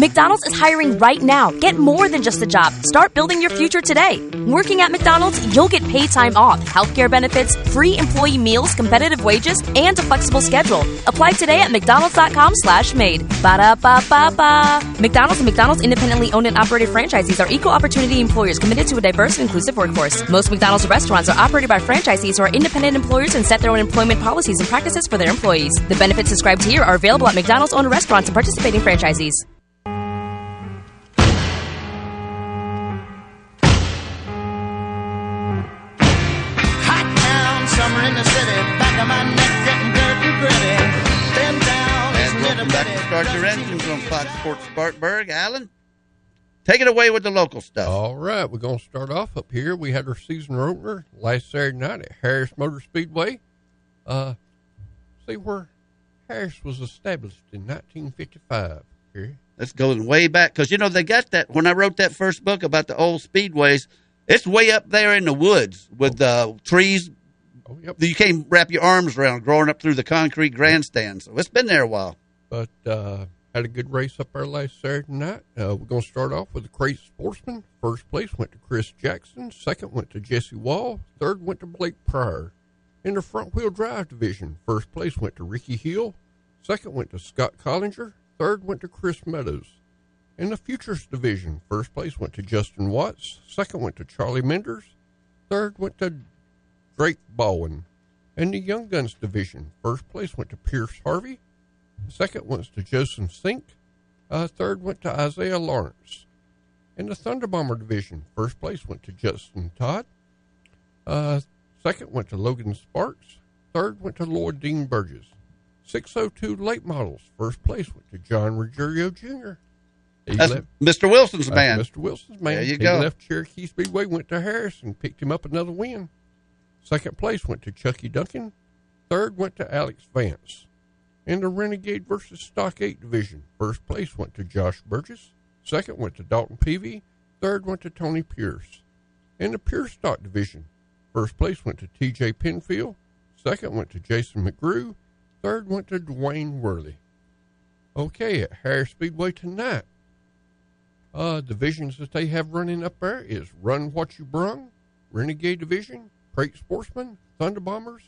McDonald's is hiring right now. Get more than just a job. Start building your future today. Working at McDonald's, you'll get paid time off, healthcare benefits, free employee meals, competitive wages, and a flexible schedule. Apply today at mcdonalds.com/made. Ba-da-ba-ba-ba. McDonald's and McDonald's independently owned and operated franchisees are equal opportunity employers committed to a diverse and inclusive workforce. Most McDonald's restaurants are operated by franchisees who are independent employers and set their own employment policies and practices for their employees. The benefits described here are available at McDonald's-owned restaurants and participating franchisees. Dr. Ensign's on Fox Sports Spartanburg. Alan, take it away with the local stuff. All right, we're going to start off up here. We had our season opener last Saturday night at Harris Motor Speedway. See where Harris was established in 1955. Here. That's going way back, because, you know, they got that. When I wrote that first book about the old speedways, it's way up there in the woods with the trees. Oh, yep. You can't wrap your arms around growing up through the concrete grandstand. So it's been there a while. But had a good race up there last Saturday night. We're going to start off with the Great Sportsman. First place went to Chris Jackson. Second went to Jesse Wall. Third went to Blake Pryor. In the front-wheel drive division, first place went to Ricky Hill. Second went to Scott Collinger. Third went to Chris Meadows. In the Futures division, first place went to Justin Watts. Second went to Charlie Menders. Third went to Drake Baldwin. In the Young Guns division, first place went to Pierce Harvey. Second went to Joseph Sink. Third went to Isaiah Lawrence. In the Thunder Bomber division, first place went to Justin Todd. Second went to Logan Sparks. Third went to Lloyd Dean Burgess. 602 late models, first place went to John Ruggiero Jr. Mr. Wilson's man. There you go. He left Cherokee Speedway, went to Harris, and picked him up another win. Second place went to Chucky Duncan. Third went to Alex Vance. In the Renegade versus Stock 8 division, first place went to Josh Burgess. Second went to Dalton Peavy. Third went to Tony Pierce. In the Pure Stock division, first place went to T.J. Penfield. Second went to Jason McGrew. Third went to Dwayne Worley. Okay, at Harris Speedway tonight, divisions that they have running up there is Run What You Brung, Renegade division, Crate Sportsman, Thunder Bombers,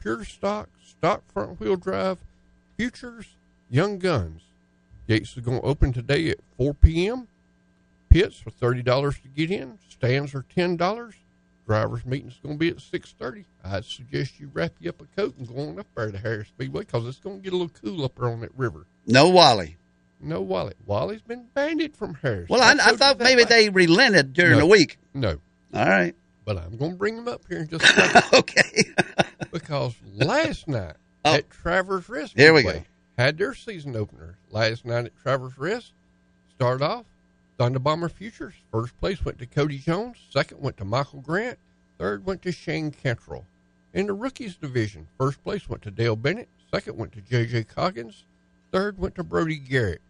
Pure Stock, Stock Front Wheel Drive, Futures, Young Guns. Gates are going to open today at 4 p.m. Pits are $30 to get in. Stands are $10. Drivers' meeting is going to be at 6:30. I suggest you wrap you up a coat and go on up there to Harris Speedway, because it's going to get a little cool up there on that river. No Wally. No, Wally. Wally's been banded from Harris. Well, I thought maybe they relented during the week. No. All right. But I'm going to bring him up here in just a second. Okay. Because last night at Travers Rest, here we go, had their season opener. Last night at Travers Rest, start off, Thunder Bomber Futures. First place went to Cody Jones. Second went to Michael Grant. Third went to Shane Cantrell. In the rookies division, first place went to Dale Bennett. Second went to J.J. Coggins. Third went to Brody Garrett.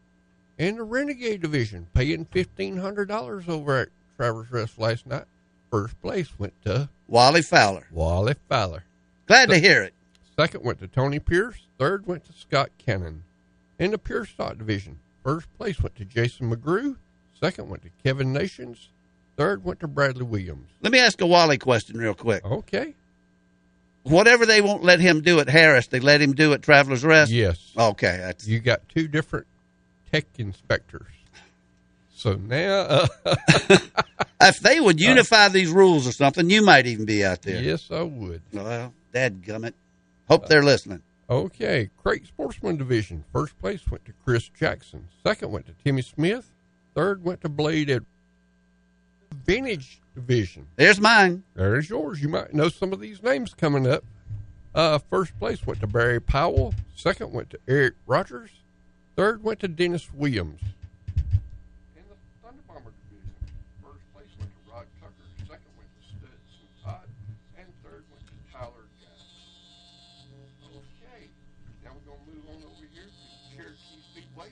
In the Renegade division, paying $1,500 over at Travers Rest last night, first place went to Wally Fowler. Wally Fowler. Glad to hear it. Second went to Tony Pierce. Third went to Scott Cannon. In the Pure Stock division, first place went to Jason McGrew. Second went to Kevin Nations. Third went to Bradley Williams. Let me ask a Wally question real quick. Okay. Whatever they won't let him do at Harris, they let him do at Travelers Rest? Yes. Okay. You got two different tech inspectors. So now... if they would unify these rules or something, you might even be out there. Yes, I would. Well, dadgummit. Hope they're listening. Okay. Crate Sportsman Division. First place went to Chris Jackson. Second went to Timmy Smith. Third went to Blade at Vintage Division. There's mine. There's yours. You might know some of these names coming up. First place went to Barry Powell. Second went to Eric Rogers. Third went to Dennis Williams. In the Thunder Bomber Division, first place went to Rod Tucker. Second went to Stetson Todd. And third went to Tyler Guy. Okay. Now we're going to move on over here to Cherokee Speedway.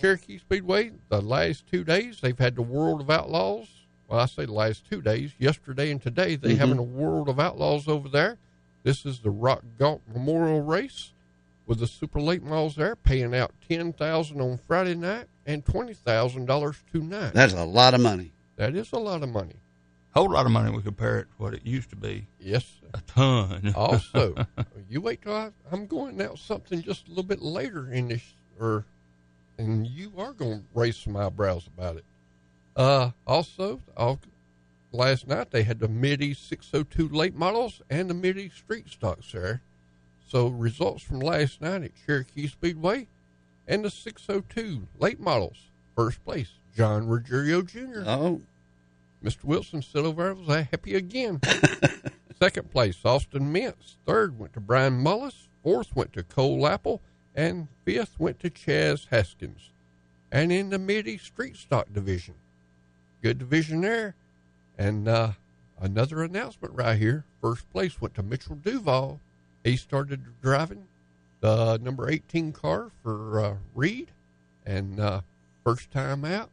Cherokee Speedway, the last 2 days, they've had the World of Outlaws. Well, I say the last 2 days, yesterday and today, they having a World of Outlaws over there. This is the Rock Galt Memorial Race. With the super late models there, paying out $10,000 on Friday night and $20,000 tonight. That's a lot of money. That is a lot of money. A whole lot of money. We compare it to what it used to be. Yes, sir. A ton. Also, you wait till I'm going out something just a little bit later in this, and you are going to raise some eyebrows about it. Also, last night they had the Mid-East 602 late models and the Mid-East street stocks there. So, results from last night at Cherokee Speedway and the 602 late models. First place, John Ruggiero Jr. Oh. Mr. Wilson still over there was happy again. Second place, Austin Mintz. Third went to Brian Mullis. Fourth went to Cole Apple. And fifth went to Chaz Haskins. And in the Mid-East Street Stock division. Good division there. And another announcement right here. First place went to Mitchell Duval. He started driving the number 18 car for Reed, and first time out,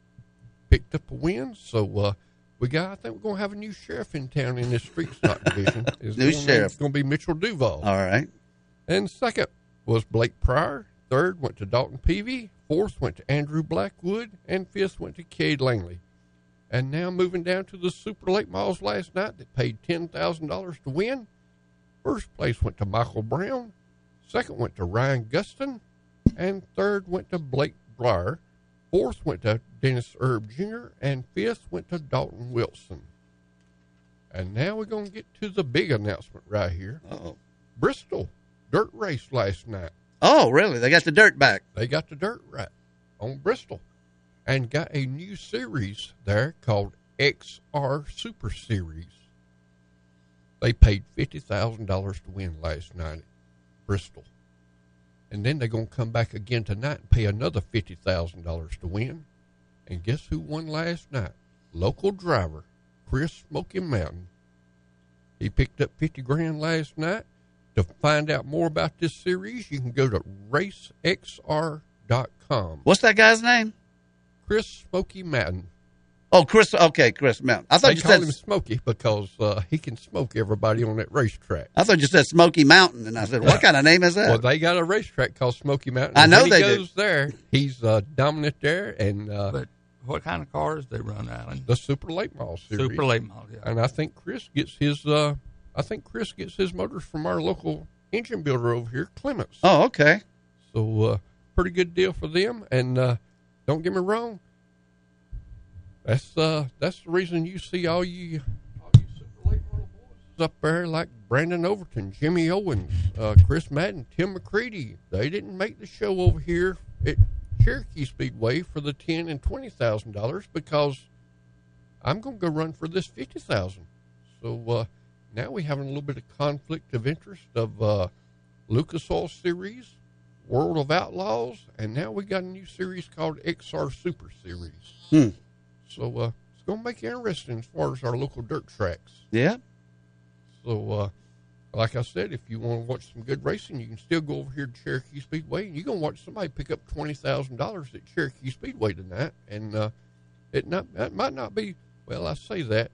picked up a win. So I think we're going to have a new sheriff in town in this street stock division. New sheriff. It's going to be Mitchell Duval. All right. And second was Blake Pryor. Third went to Dalton Peavy. Fourth went to Andrew Blackwood, and fifth went to Cade Langley. And now moving down to the Super Late Models last night that paid $10,000 to win. First place went to Michael Brown. Second went to Ryan Guston. And third went to Blake Blyer. Fourth went to Dennis Erb Jr. And fifth went to Dalton Wilson. And now we're going to get to the big announcement right here. Uh-oh. Bristol Dirt Race last night. Oh, really? They got the dirt back. They got the dirt right on Bristol. And got a new series there called XR Super Series. They paid $50,000 to win last night at Bristol. And then they're going to come back again tonight and pay another $50,000 to win. And guess who won last night? Local driver, Chris Smoky Mountain. He picked up $50,000 last night. To find out more about this series, you can go to racexr.com. What's that guy's name? Chris Smoky Mountain. Oh, Chris. Okay, Chris Mountain. I thought you called him Smokey because he can smoke everybody on that racetrack. I thought you said Smoky Mountain, and I said, what kind of name is that? Well, they got a racetrack called Smoky Mountain. I know they do. He goes there. He's dominant there. And but what kind of cars they run, Alan? The Super Late Model series. Super Late Model. Yeah. And I think Chris gets his motors from our local engine builder over here, Clements. Oh, okay. So pretty good deal for them. And don't get me wrong. That's the reason you see all you super late model boys up there like Brandon Overton, Jimmy Owens, Chris Madden, Tim McCready. They didn't make the show over here at Cherokee Speedway for the $10,000 and $20,000 because I'm going to go run for this $50,000. So now we're having a little bit of conflict of interest of Lucas Oil Series, World of Outlaws, and now we got a new series called XR Super Series. So it's going to make it interesting as far as our local dirt tracks. Yeah. So like I said, if you want to watch some good racing, you can still go over here to Cherokee Speedway, and you're going to watch somebody pick up $20,000 at Cherokee Speedway tonight. And it might not be, well, I say that.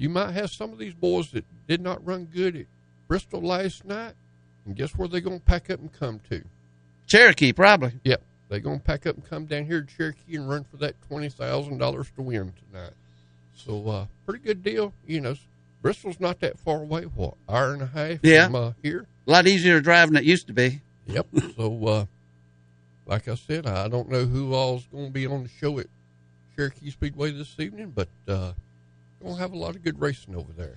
You might have some of these boys that did not run good at Bristol last night, and guess where they're going to pack up and come to? Cherokee, probably. Yep. They're going to pack up and come down here to Cherokee and run for that $20,000 to win tonight. So, pretty good deal. You know, Bristol's not that far away. What, hour and a half from here? A lot easier to drive than it used to be. Yep. So, like I said, I don't know who all's going to be on the show at Cherokee Speedway this evening, but going to have a lot of good racing over there.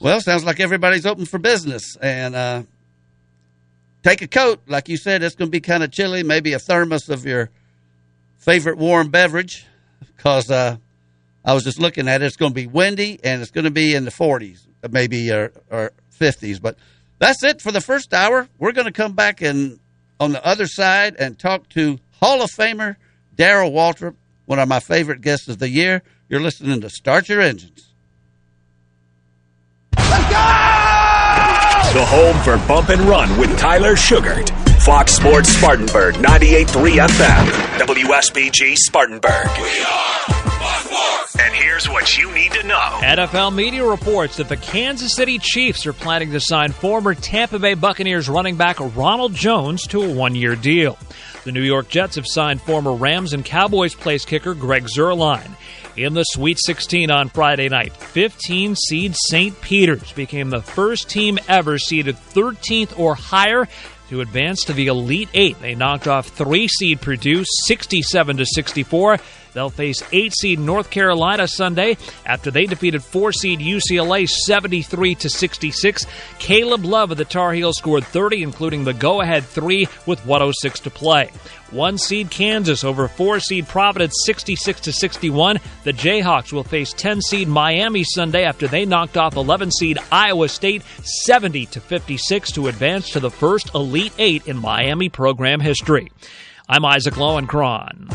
Well, sounds like everybody's open for business. And, take a coat. Like you said, it's going to be kind of chilly. Maybe a thermos of your favorite warm beverage, because I was just looking at it. It's going to be windy, and it's going to be in the 40s, maybe or 50s. But that's it for the first hour. We're going to come back and on the other side and talk to Hall of Famer Darrell Waltrip, one of my favorite guests of the year. You're listening to Start Your Engines. Let's go! The home for Bump and Run with Tyler Shugart. Fox Sports Spartanburg, 98.3 FM. WSBG Spartanburg. We are Fox Sports! And here's what you need to know. NFL media reports that the Kansas City Chiefs are planning to sign former Tampa Bay Buccaneers running back Ronald Jones to a one-year deal. The New York Jets have signed former Rams and Cowboys place kicker Greg Zuerlein. In the Sweet 16 on Friday night, 15-seed St. Peter's became the first team ever seeded 13th or higher to advance to the Elite Eight. They knocked off 3-seed Purdue 67-64. They'll face 8-seed North Carolina Sunday after they defeated 4-seed UCLA 73-66. Caleb Love of the Tar Heels scored 30, including the go-ahead 3 with 1:06 to play. 1-seed Kansas over 4-seed Providence 66-61. The Jayhawks will face 10-seed Miami Sunday after they knocked off 11-seed Iowa State 70-56 to advance to the first Elite Eight in Miami program history. I'm Isaac Lowenkron.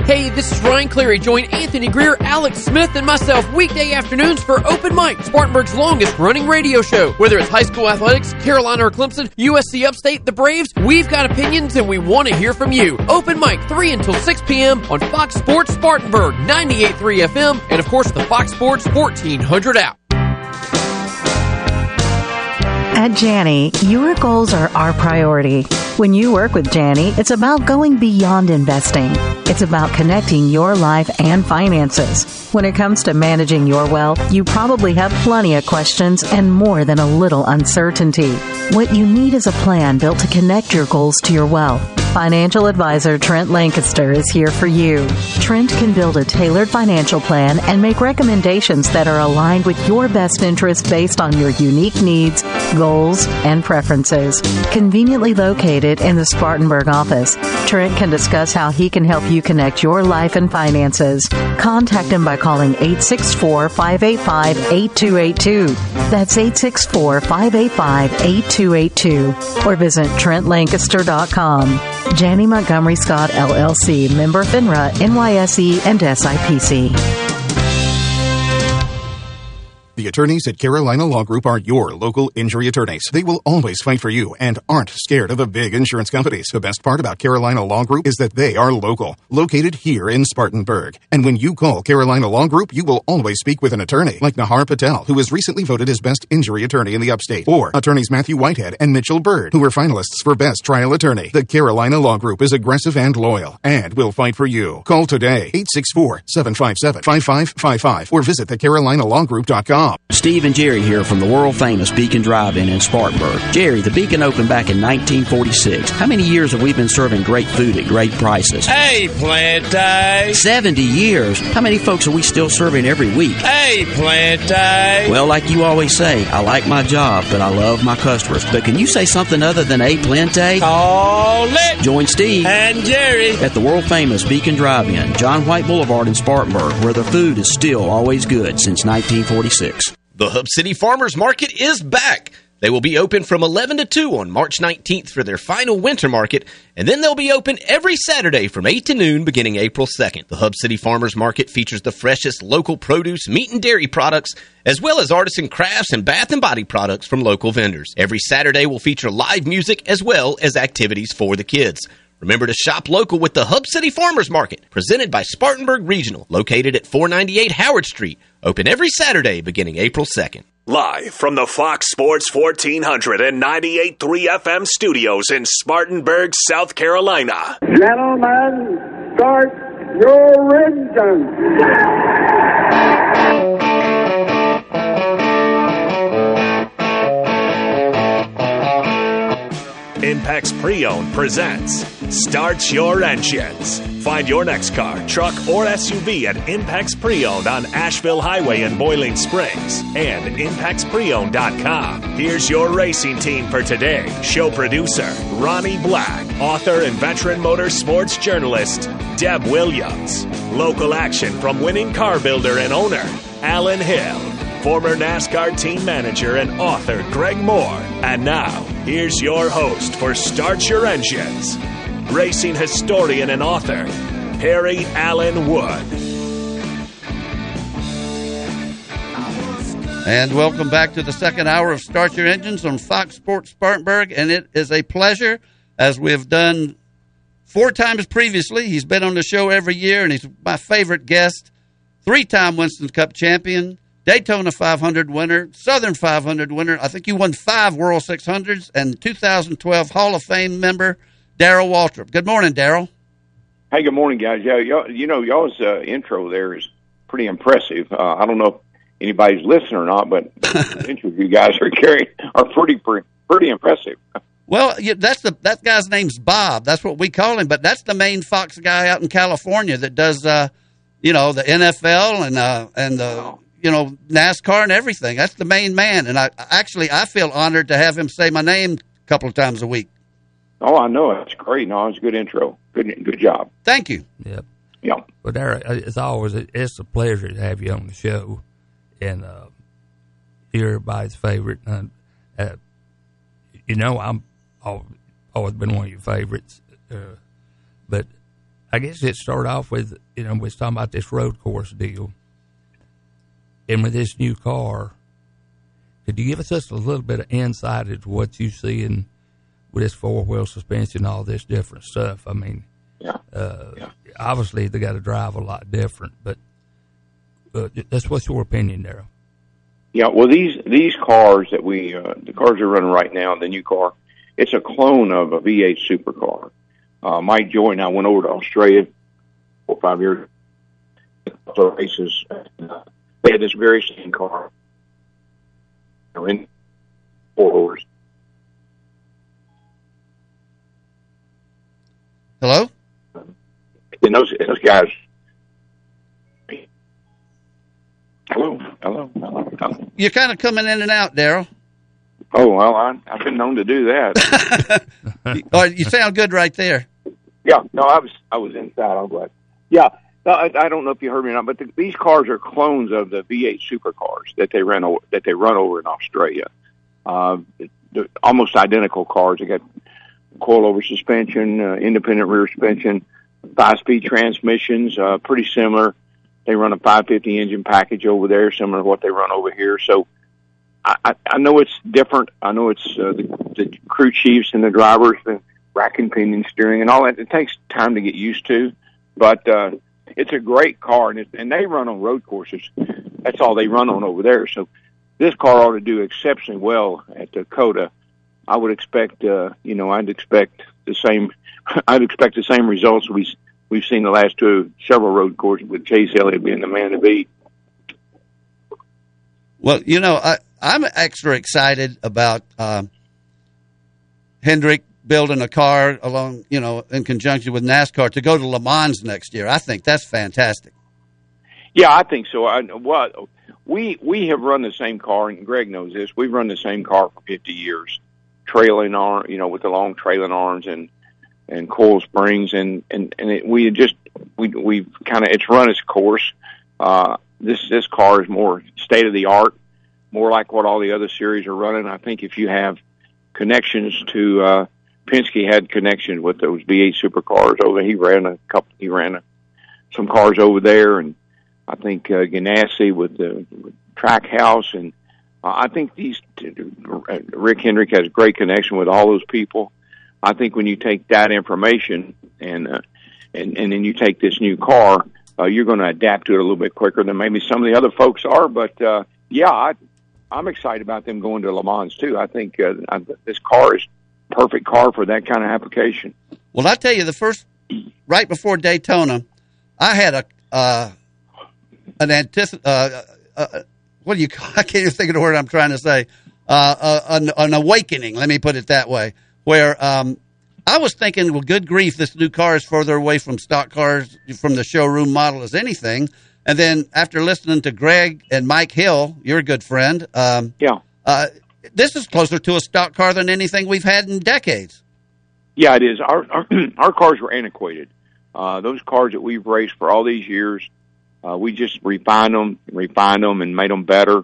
Hey, this is Ryan Cleary. Join Anthony Greer, Alex Smith, and myself weekday afternoons for Open Mic, Spartanburg's longest running radio show. Whether it's high school athletics, Carolina or Clemson, USC Upstate, the Braves, we've got opinions and we want to hear from you. Open Mic, 3 until 6 p.m. on Fox Sports Spartanburg, 98.3 FM, and of course the Fox Sports 1400 app. At Janney, your goals are our priority. When you work with Janney, it's about going beyond investing. It's about connecting your life and finances. When it comes to managing your wealth, you probably have plenty of questions and more than a little uncertainty. What you need is a plan built to connect your goals to your wealth. Financial advisor Trent Lancaster is here for you. Trent can build a tailored financial plan and make recommendations that are aligned with your best interest based on your unique needs, goals, and preferences. Conveniently located in the Spartanburg office, Trent can discuss how he can help you connect your life and finances. Contact him by calling 864-585-8282. That's 864-585-8282. Or visit TrentLancaster.com. Janney Montgomery Scott, LLC, member FINRA, NYSE, and SIPC. The attorneys at Carolina Law Group are your local injury attorneys. They will always fight for you and aren't scared of the big insurance companies. The best part about Carolina Law Group is that they are local, located here in Spartanburg. And when you call Carolina Law Group, you will always speak with an attorney like Nahar Patel, who was recently voted as best injury attorney in the upstate, or attorneys Matthew Whitehead and Mitchell Bird, who were finalists for best trial attorney. The Carolina Law Group is aggressive and loyal and will fight for you. Call today, 864-757-5555, or visit thecarolinalawgroup.com. Steve and Jerry here from the world-famous Beacon Drive-In in Spartanburg. Jerry, the Beacon opened back in 1946. How many years have we been serving great food at great prices? Hey, Plante! 70 years. How many folks are we still serving every week? Hey, Plante! Well, like you always say, I like my job, but I love my customers. But can you say something other than hey, Plante? Call it! Join Steve and Jerry at the world-famous Beacon Drive-In, John White Boulevard in Spartanburg, where the food is still always good since 1946. The Hub City Farmers Market is back. They will be open from 11 to 2 on March 19th for their final winter market, and then they'll be open every Saturday from 8 to noon beginning April 2nd. The Hub City Farmers Market features the freshest local produce, meat and dairy products, as well as artisan crafts and bath and body products from local vendors. Every Saturday will feature live music as well as activities for the kids. Remember to shop local with the Hub City Farmers Market, presented by Spartanburg Regional, located at 498 Howard Street, open every Saturday beginning April 2nd. Live from the Fox Sports 1498.3 FM studios in Spartanburg, South Carolina. Gentlemen, start your engines. Impact's Pre-Owned presents Start Your Engines. Find your next car, truck, or SUV at Impact's Pre-Owned on Asheville Highway in Boiling Springs and impactspreowned.com. Here's your racing team for today. Show producer, Ronnie Black. Author and veteran motorsports journalist, Deb Williams. Local action from winning car builder and owner, Alan Hill. Former NASCAR team manager and author, Greg Moore. And now, here's your host for Start Your Engines, racing historian and author, Harry Allen Wood. And welcome back to the second hour of Start Your Engines on Fox Sports Spartanburg. And it is a pleasure, as we have done four times previously. He's been on the show every year, and he's my favorite guest. Three-time Winston Cup champion, Daytona 500 winner, Southern 500 winner. I think you won 5 World 600s, and 2012 Hall of Fame member, Darrell Waltrip. Good morning, Darrell. Hey, good morning, guys. Yeah, y'all's intro there is pretty impressive. I don't know if anybody's listening or not, but the intros you guys are carrying are pretty impressive. Well, yeah, that guy's name's Bob. That's what we call him, but that's the main Fox guy out in California that does, the NFL and the. Wow. NASCAR and everything. That's the main man. And I feel honored to have him say my name a couple of times a week. Oh, I know. That's great. No, it's a good intro. Good job. Thank you. Yep. Yeah. Well, Darrell, it's a pleasure to have you on the show, and you're everybody's favorite. I've always been one of your favorites. But I guess it started off with, we're talking about this road course deal. And with this new car, could you give us just a little bit of insight into what you see in with this four-wheel suspension, all this different stuff? I mean, obviously they got to drive a lot different, but what's your opinion, Darrell? Yeah, well, these cars that the cars are running right now, the new car, it's a clone of a V8 supercar. Mike Joy and I went over to Australia 4 or 5 years ago, a couple of races. They had this very same car, in 4 hours. Hello? And those guys. Hello. You're kind of coming in and out, Darrell. Oh, well, I've been known to do that. You sound good right there. Yeah, no, I was inside. I'm glad. Yeah. I don't know if you heard me or not, but these cars are clones of the V8 supercars that they run over in Australia. They're almost identical cars. They got coilover suspension, independent rear suspension, 5-speed transmissions, pretty similar. They run a 550 engine package over there, similar to what they run over here. So I know it's different. I know it's the crew chiefs and the drivers, the rack and pinion steering and all that. It takes time to get used to, but it's a great car, and they run on road courses. That's all they run on over there. So this car ought to do exceptionally well at Dakota. I would expect, I'd expect the same results we've seen the last several road courses, with Chase Elliott being the man to beat. Well, you know, I'm extra excited about Hendrick building a car along, you know, in conjunction with NASCAR to go to Le Mans next year. I think that's fantastic. Yeah, I think so. We have run the same car, and Greg knows this. We've run the same car for 50 years, trailing arm, you know, with the long trailing arms and coil springs, and it's run its course. This car is more state of the art, more like what all the other series are running. I think if you have connections to Penske had connections with those V8 supercars over. He ran some cars over there, and I think Ganassi with the Trackhouse, and I think Rick Hendrick has a great connection with all those people. I think when you take that information and then you take this new car, you're going to adapt to it a little bit quicker than maybe some of the other folks are. But I'm excited about them going to Le Mans too. I think this car is perfect car for that kind of application. Well, I tell you, right before Daytona, I had I can't even think of the word I'm trying to say. An awakening, let me put it that way, where I was thinking, well, good grief, this new car is further away from stock cars, from the showroom model as anything. And then after listening to Greg and Mike Hill, your good friend, this is closer to a stock car than anything we've had in decades. Yeah, it is. Our cars were antiquated. Those cars that we've raced for all these years, we just refined them, and made them better,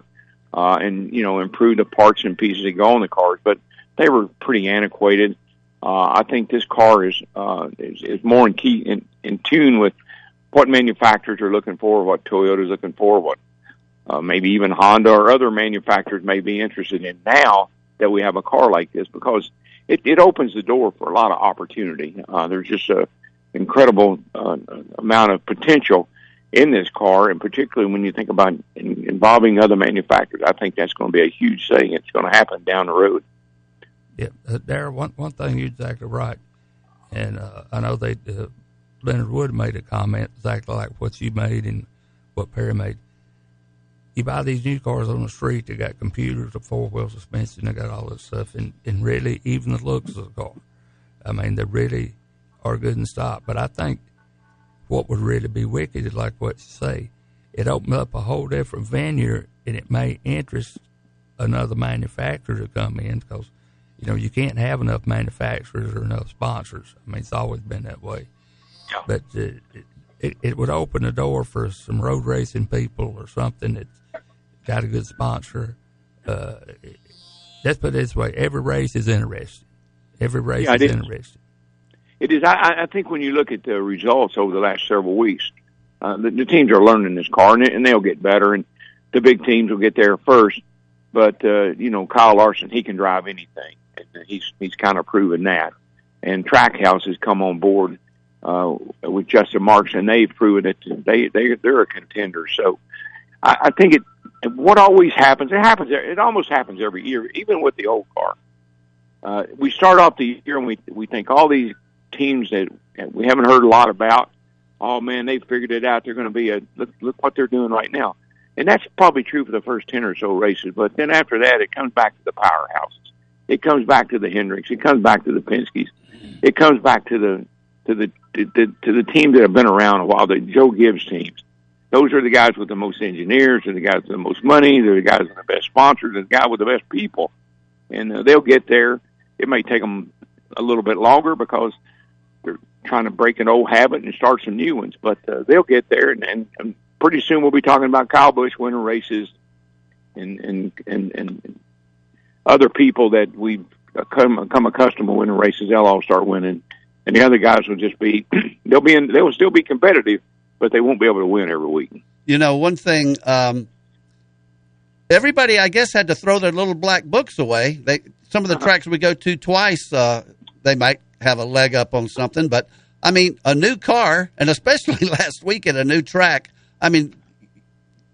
and improved the parts and pieces that go on the cars. But they were pretty antiquated. I think this car is more in tune with what manufacturers are looking for, what Toyota's looking for, what maybe even Honda or other manufacturers may be interested in now that we have a car like this, because it opens the door for a lot of opportunity. There's just an incredible amount of potential in this car, and particularly when you think about involving other manufacturers, I think that's going to be a huge thing. It's going to happen down the road. Yeah, Darrell, one thing, you're exactly right. And I know Leonard Wood made a comment exactly like what you made and what Perry made. You buy these new cars on the street, they got computers, a four-wheel suspension, they got all this stuff, and really even the looks of the car. I mean, they really are good and stock. But I think what would really be wicked is like what you say. It opened up a whole different venue, and it may interest another manufacturer to come in because, you can't have enough manufacturers or enough sponsors. I mean, it's always been that way. But it would open the door for some road racing people or something that got a good sponsor. Let's put it this way: every race is interesting. It is. I think when you look at the results over the last several weeks, the teams are learning this car, and they'll get better, and the big teams will get there first. But Kyle Larson, he can drive anything, and he's kind of proven that. And Trackhouse has come on board with Justin Marks, and they've proven that they're a contender. So I think it almost happens every year, even with the old car. We start off the year and we think all these teams that we haven't heard a lot about, oh man, they figured it out. They're going to be look what they're doing right now. And that's probably true for the first 10 or so races. But then after that, it comes back to the powerhouses. It comes back to the Hendricks. It comes back to the Penskes. It comes back to the teams that have been around a while, the Joe Gibbs teams. Those are the guys with the most engineers, they're the guys with the most money, they're the guys with the best sponsors, they're the guy with the best people. And they'll get there. It may take them a little bit longer because they're trying to break an old habit and start some new ones. But they'll get there, and pretty soon we'll be talking about Kyle Busch winning races and other people that we've come accustomed to winning races. They'll all start winning. And the other guys will just be, they will still be competitive, but they won't be able to win every week. You know, one thing, everybody, I guess, had to throw their little black books away. Some of the tracks we go to twice, they might have a leg up on something. But, I mean, a new car, and especially last week at a new track, I mean,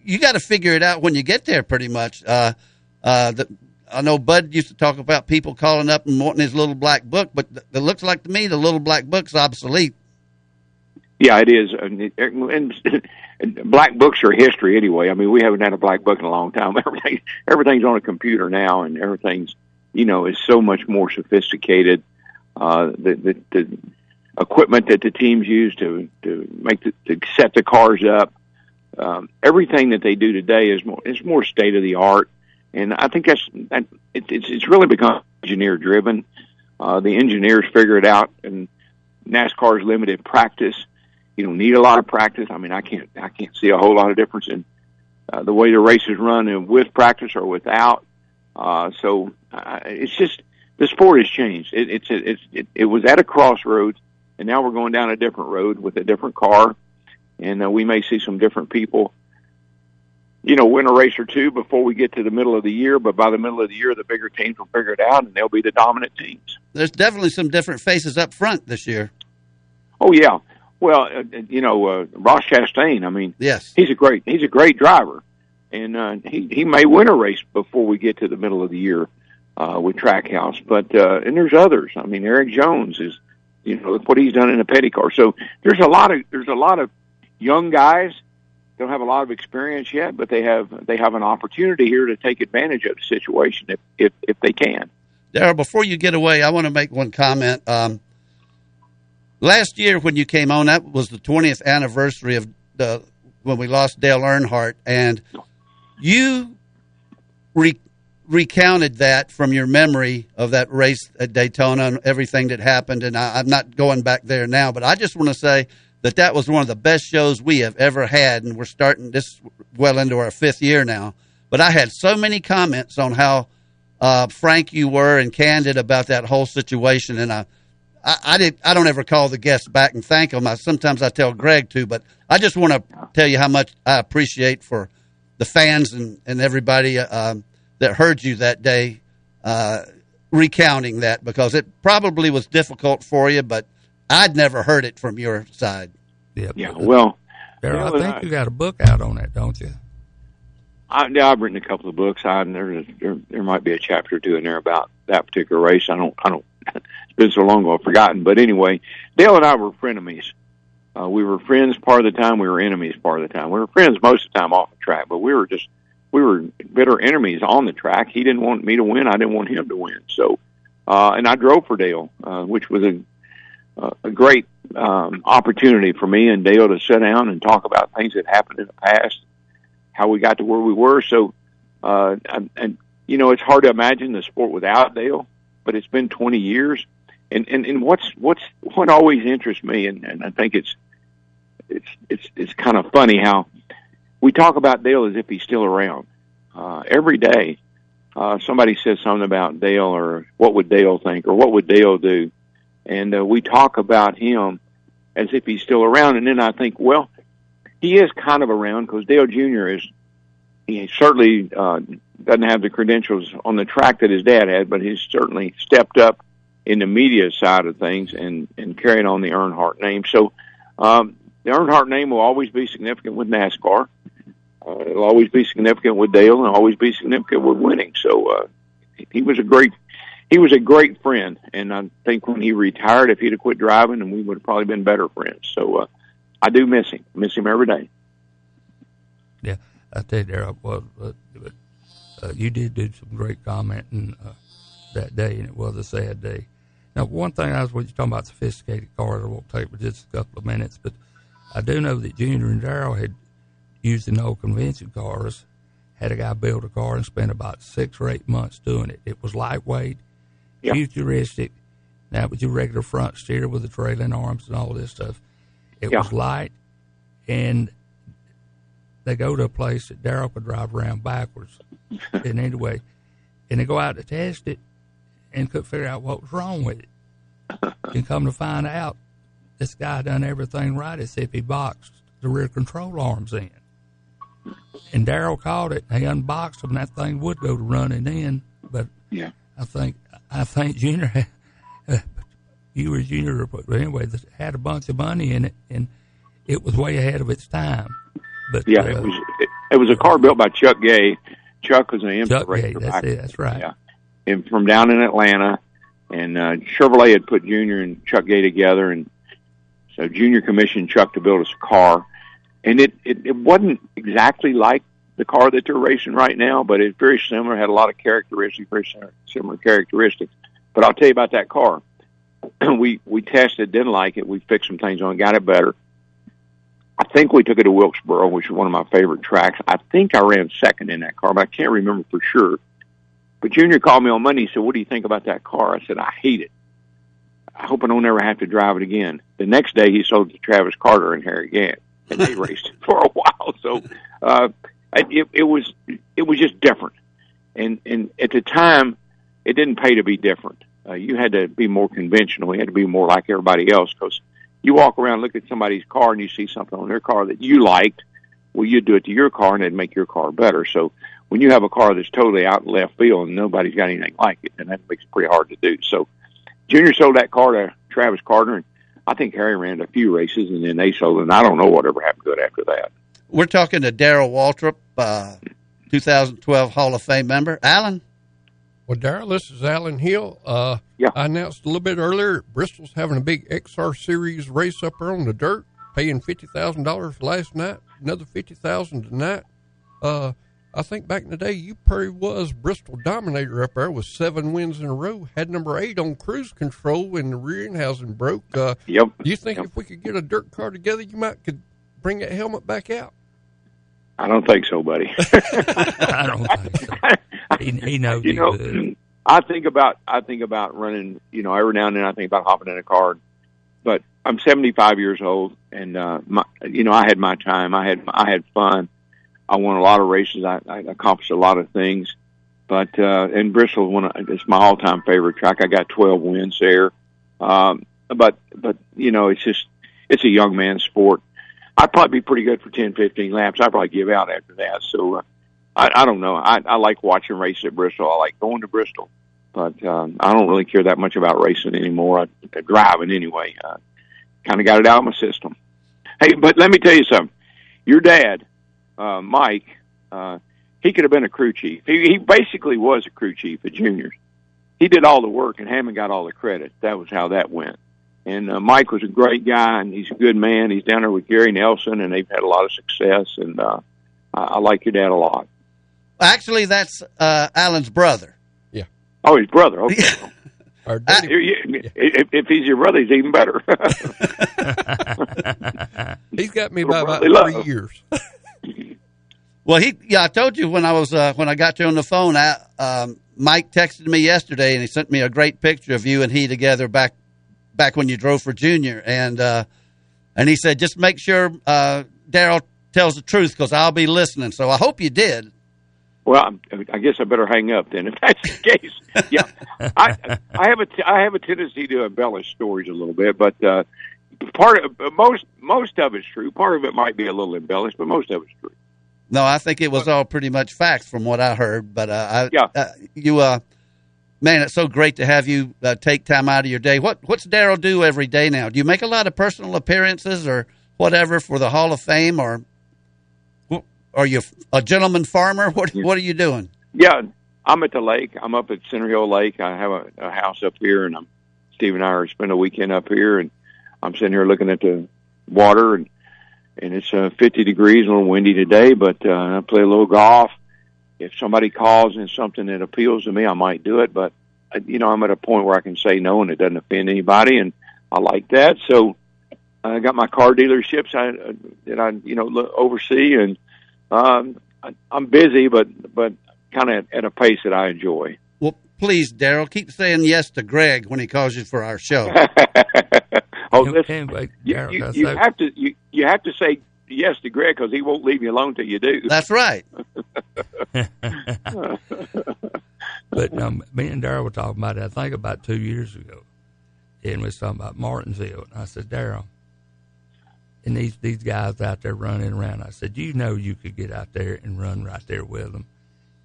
you got to figure it out when you get there pretty much. I know Bud used to talk about people calling up and wanting his little black book, but it looks like to me the little black book's obsolete. Yeah, it is. And black books are history anyway. I mean, we haven't had a black book in a long time. Everything's on a computer now, and everything's, you know, is so much more sophisticated. The equipment that the teams use to set the cars up, everything that they do today is more state of the art. And I think it's really become engineer driven. The engineers figure it out, and NASCAR's limited practice. You don't need a lot of practice. I mean, I can't see a whole lot of difference in the way the race is run and with practice or without. So it's just the sport has changed. It was at a crossroads, and now we're going down a different road with a different car, and we may see some different people, you know, win a race or two before we get to the middle of the year. But by the middle of the year, the bigger teams will figure it out, and they'll be the dominant teams. There's definitely some different faces up front this year. Oh yeah, well, you know, Ross Chastain. I mean, yes, he's a great driver, and he may win a race before we get to the middle of the year with Trackhouse. But and there's others. I mean, Eric Jones is, you know, look what he's done in a Petticar. So there's a lot of young guys. Don't have a lot of experience yet, but they have an opportunity here to take advantage of the situation if they can. Darrell, before you get away, I want to make one comment. Last year when you came on, that was the 20th anniversary of when we lost Dale Earnhardt, and you recounted that from your memory of that race at Daytona and everything that happened. And I'm not going back there now, but I just want to say that was one of the best shows we have ever had, and we're starting this well into our fifth year now. But I had so many comments on how frank you were and candid about that whole situation, and I don't ever call the guests back and thank them. Sometimes I tell Greg to, but I just want to tell you how much I appreciate for the fans and everybody that heard you that day recounting that, because it probably was difficult for you, but I'd never heard it from your side. Yep. Yeah, well, Darrell, I think you got a book out on it, don't you? I've written a couple of books. There might be a chapter or two in there about that particular race. I don't. It's been so long ago, I've forgotten. But anyway, Dale and I were frenemies. We were friends part of the time. We were enemies part of the time. We were friends most of the time off the track, but we were bitter enemies on the track. He didn't want me to win. I didn't want him to win. So, and I drove for Dale, which was a great opportunity for me and Dale to sit down and talk about things that happened in the past, how we got to where we were. So, and you know, it's hard to imagine the sport without Dale, but it's been 20 years. And what always interests me, and I think it's kind of funny how we talk about Dale as if he's still around. Every day, somebody says something about Dale, or what would Dale think, or what would Dale do? And we talk about him as if he's still around. And then I think, well, he is kind of around, because Dale Jr. he certainly doesn't have the credentials on the track that his dad had, but he's certainly stepped up in the media side of things and carrying on the Earnhardt name. So the Earnhardt name will always be significant with NASCAR. It'll always be significant with Dale, and always be significant with winning. So he was a great friend, and I think when he retired, if he'd have quit driving, and we would have probably been better friends. So I do miss him. Miss him every day. Yeah, I tell you, Darrell, well, you did some great commenting that day, and it was a sad day. Now, one thing I was when you talking about sophisticated cars, I won't take but just a couple of minutes, but I do know that Junior and Darrell had used the old convention cars, had a guy build a car and spent about 6 or 8 months doing it. It was lightweight. Yeah. Futuristic. Now, with your regular front steer with the trailing arms and all this stuff, it was light, and they go to a place that Darrell could drive around backwards. And anyway, and they go out to test it and couldn't figure out what was wrong with it. And come to find out, this guy done everything right, as if he boxed the rear control arms in. and Darrell called it. He unboxed them. That thing would go to running in, but yeah. I think Junior, you were Junior, but anyway, this had a bunch of money in it, and it was way ahead of its time. But yeah, it was a car built by Chuck Gay. Chuck was an import racer. That's right. Yeah, and from down in Atlanta, and Chevrolet had put Junior and Chuck Gay together, and so Junior commissioned Chuck to build us a car. And it wasn't exactly like the car that they're racing right now, but it's very similar, had a lot of characteristics, very similar characteristics. But I'll tell you about that car. We tested, didn't like it. We fixed some things on it, got it better. I think we took it to Wilkesboro, which is one of my favorite tracks. I think I ran second in that car, but I can't remember for sure. But Junior called me on Monday and said, "What do you think about that car?" I said, "I hate it. I hope I don't ever have to drive it again." The next day, he sold it to Travis Carter and Harry Gant. And they raced it for a while, so it was just different. And at the time, it didn't pay to be different. You had to be more conventional. You had to be more like everybody else, because you walk around, look at somebody's car, and you see something on their car that you liked. Well, you'd do it to your car, and it'd make your car better. So when you have a car that's totally out in left field and nobody's got anything like it, then that makes it pretty hard to do. So Junior sold that car to Travis Carter, and I think Harry ran a few races, and then they sold it, and I don't know whatever happened to it after that. We're talking to Darrell Waltrip, 2012 Hall of Fame member. Alan? Well, Darrell, this is Alan Hill. Yeah. I announced a little bit earlier, Bristol's having a big XR Series race up there on the dirt, paying $50,000 last night, another $50,000 tonight. I think back in the day, you probably was Bristol Dominator up there with 7 wins in a row, had number 8 on cruise control when the rear end housing broke. Yep. Do you think if we could get a dirt car together, you might could bring that helmet back out? I don't think so, buddy. I don't think so. He knows. You know, I think about running, you know, every now and then I think about hopping in a car, but I'm 75 years old, and I had my time. I had fun. I won a lot of races. I accomplished a lot of things, but in Bristol, it's my all-time favorite track. I got 12 wins there, but you know, it's a young man's sport. I'd probably be pretty good for 10, 15 laps. I'd probably give out after that. So I don't know. I like watching races at Bristol. I like going to Bristol, but I don't really care that much about racing anymore. I driving anyway. Kind of got it out of my system. Hey, but let me tell you something. Your dad. Mike, he could have been a crew chief. He basically was a crew chief at Junior's. He did all the work, and Hammond got all the credit. That was how that went. And Mike was a great guy, and he's a good man. He's down there with Gary Nelson, and they've had a lot of success, and I like your dad a lot. Actually, that's Alan's brother. Yeah. Oh, his brother. Okay. If he's your brother, he's even better. He's got me by about 3 years. Well, I told you when I was when I got you on the phone, Mike texted me yesterday, and he sent me a great picture of you and he together back when you drove for Junior, and he said just make sure Darrell tells the truth because I'll be listening. So I hope you did. Well, I guess I better hang up then if that's the case. Yeah, I have a tendency to embellish stories a little bit, but most of it's true. Part of it might be a little embellished, but most of it's true. No, I think it was all pretty much facts from what I heard. But man, it's so great to have you take time out of your day. What's Darrell do every day now? Do you make a lot of personal appearances or whatever for the Hall of Fame, or are you a gentleman farmer? What are you doing? Yeah, I'm at the lake. I'm up at Center Hill Lake. I have a house up here, and Steve and I are spending a weekend up here, and I'm sitting here looking at the water, and it's 50 degrees, a little windy today, but I play a little golf. If somebody calls and something that appeals to me, I might do it, but, you know, I'm at a point where I can say no and it doesn't offend anybody, and I like that. So I got my car dealerships that I oversee, and I'm busy, but kind of at a pace that I enjoy. Well, please, Darrell, keep saying yes to Greg when he calls you for our show. Oh, listen, you have to say yes to Greg because he won't leave you alone till you do. That's right. But me and Darrell were talking about it, I think about 2 years ago, and we were talking about Martinsville. And I said, Darrell, and these guys out there running around. I said, you know, you could get out there and run right there with them.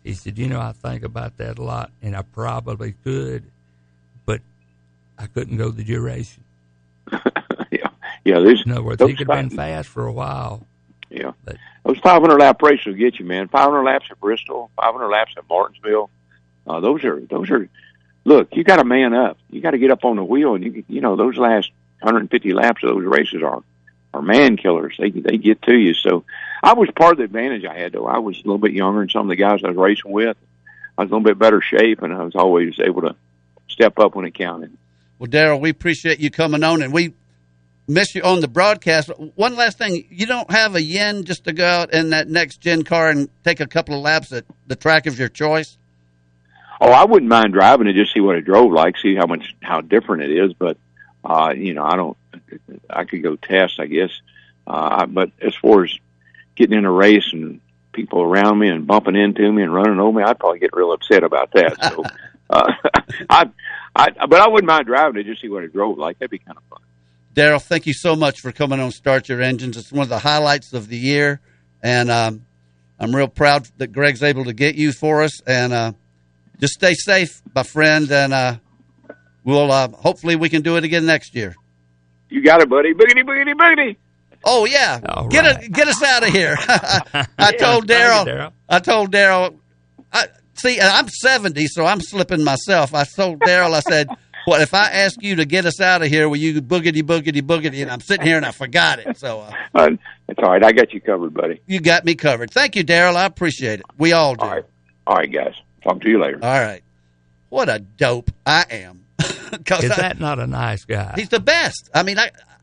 He said, you know, I think about that a lot, and I probably could, but I couldn't go the duration. Yeah, in other words, he could have been fast for a while. Yeah. But those 500-lap races will get you, man. 500 laps at Bristol, 500 laps at Martinsville. Those are. Look, you got to man up. You got to get up on the wheel, and you know those last 150 laps of those races are man killers. They get to you. So I was part of the advantage I had though. I was a little bit younger, and some of the guys I was racing with, I was a little bit better shape, and I was always able to step up when it counted. Well, Darrell, we appreciate you coming on, and we miss you on the broadcast. One last thing, you don't have a yen just to go out in that next gen car and take a couple of laps at the track of your choice? Oh, I wouldn't mind driving it, just see what it drove like, see how different it is. But I could go test, I guess. But as far as getting in a race and people around me and bumping into me and running over me, I'd probably get real upset about that. So, but I wouldn't mind driving it, just see what it drove like. That'd be kind of fun. Darrell, thank you so much for coming on Start Your Engines. It's one of the highlights of the year, and I'm real proud that Greg's able to get you for us. And just stay safe, my friend, and we'll hopefully we can do it again next year. You got it, buddy. Boogity, boogity, boogity. Oh, yeah. All get right. Get us out of here. I told Darrell. See, I'm 70, so I'm slipping myself. I told Darrell, I said, well, if I ask you to get us out of here, will you boogity, boogity, boogity? And I'm sitting here and I forgot it. So it's all right. I got you covered, buddy. You got me covered. Thank you, Darrell. I appreciate it. We all do. All right, guys. Talk to you later. All right. What a dope I am. Is that not a nice guy? He's the best. I mean,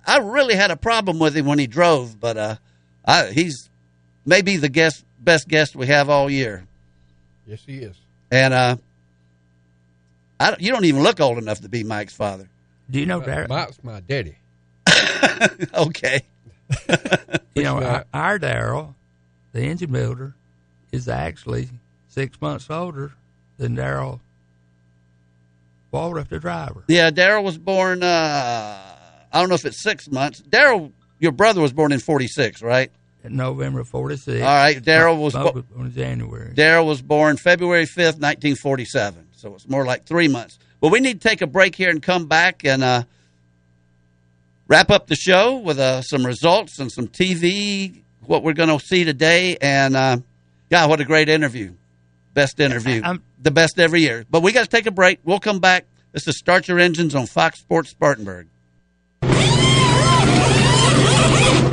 I really had a problem with him when he drove, but he's maybe the best guest we have all year. Yes, he is. And you don't even look old enough to be Mike's father. Do you know Darrell? Mike's my daddy. Okay. You know, our Darrell, the engine builder, is actually 6 months older than Darrell Waltrip, the driver. Yeah, Darrell was born, I don't know if it's 6 months. Darrell, your brother was born in 46, right? In November of 46. All right, Darrell was born in January. Darrell was born February 5th, 1947. So it's more like 3 months. Well, we need to take a break here and come back and wrap up the show with some results and some TV, what we're going to see today. And, God, what a great interview. Best interview. The best every year. But we got to take a break. We'll come back. This is Start Your Engines on Fox Sports Spartanburg.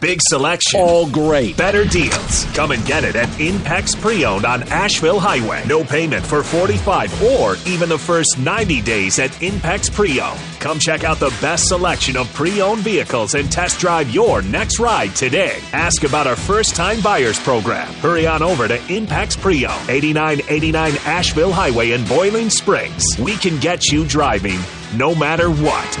Big selection. All great. Better deals. Come and get it at Impex Pre-Owned on Asheville Highway. No payment for 45 or even the first 90 days at Impex Pre-Owned. Come check out the best selection of pre-owned vehicles and test drive your next ride today. Ask about our first-time buyers program. Hurry on over to Impex Pre-Owned, 8989 Asheville Highway in Boiling Springs. We can get you driving no matter what.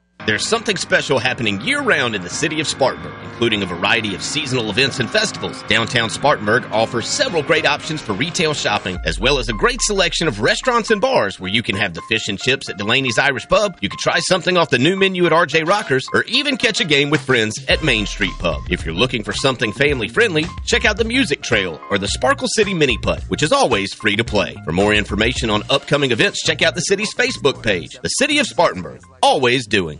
There's something special happening year-round in the city of Spartanburg, including a variety of seasonal events and festivals. Downtown Spartanburg offers several great options for retail shopping, as well as a great selection of restaurants and bars where you can have the fish and chips at Delaney's Irish Pub, you can try something off the new menu at RJ Rockers, or even catch a game with friends at Main Street Pub. If you're looking for something family-friendly, check out the Music Trail or the Sparkle City Mini Putt, which is always free to play. For more information on upcoming events, check out the city's Facebook page. The City of Spartanburg, always doing.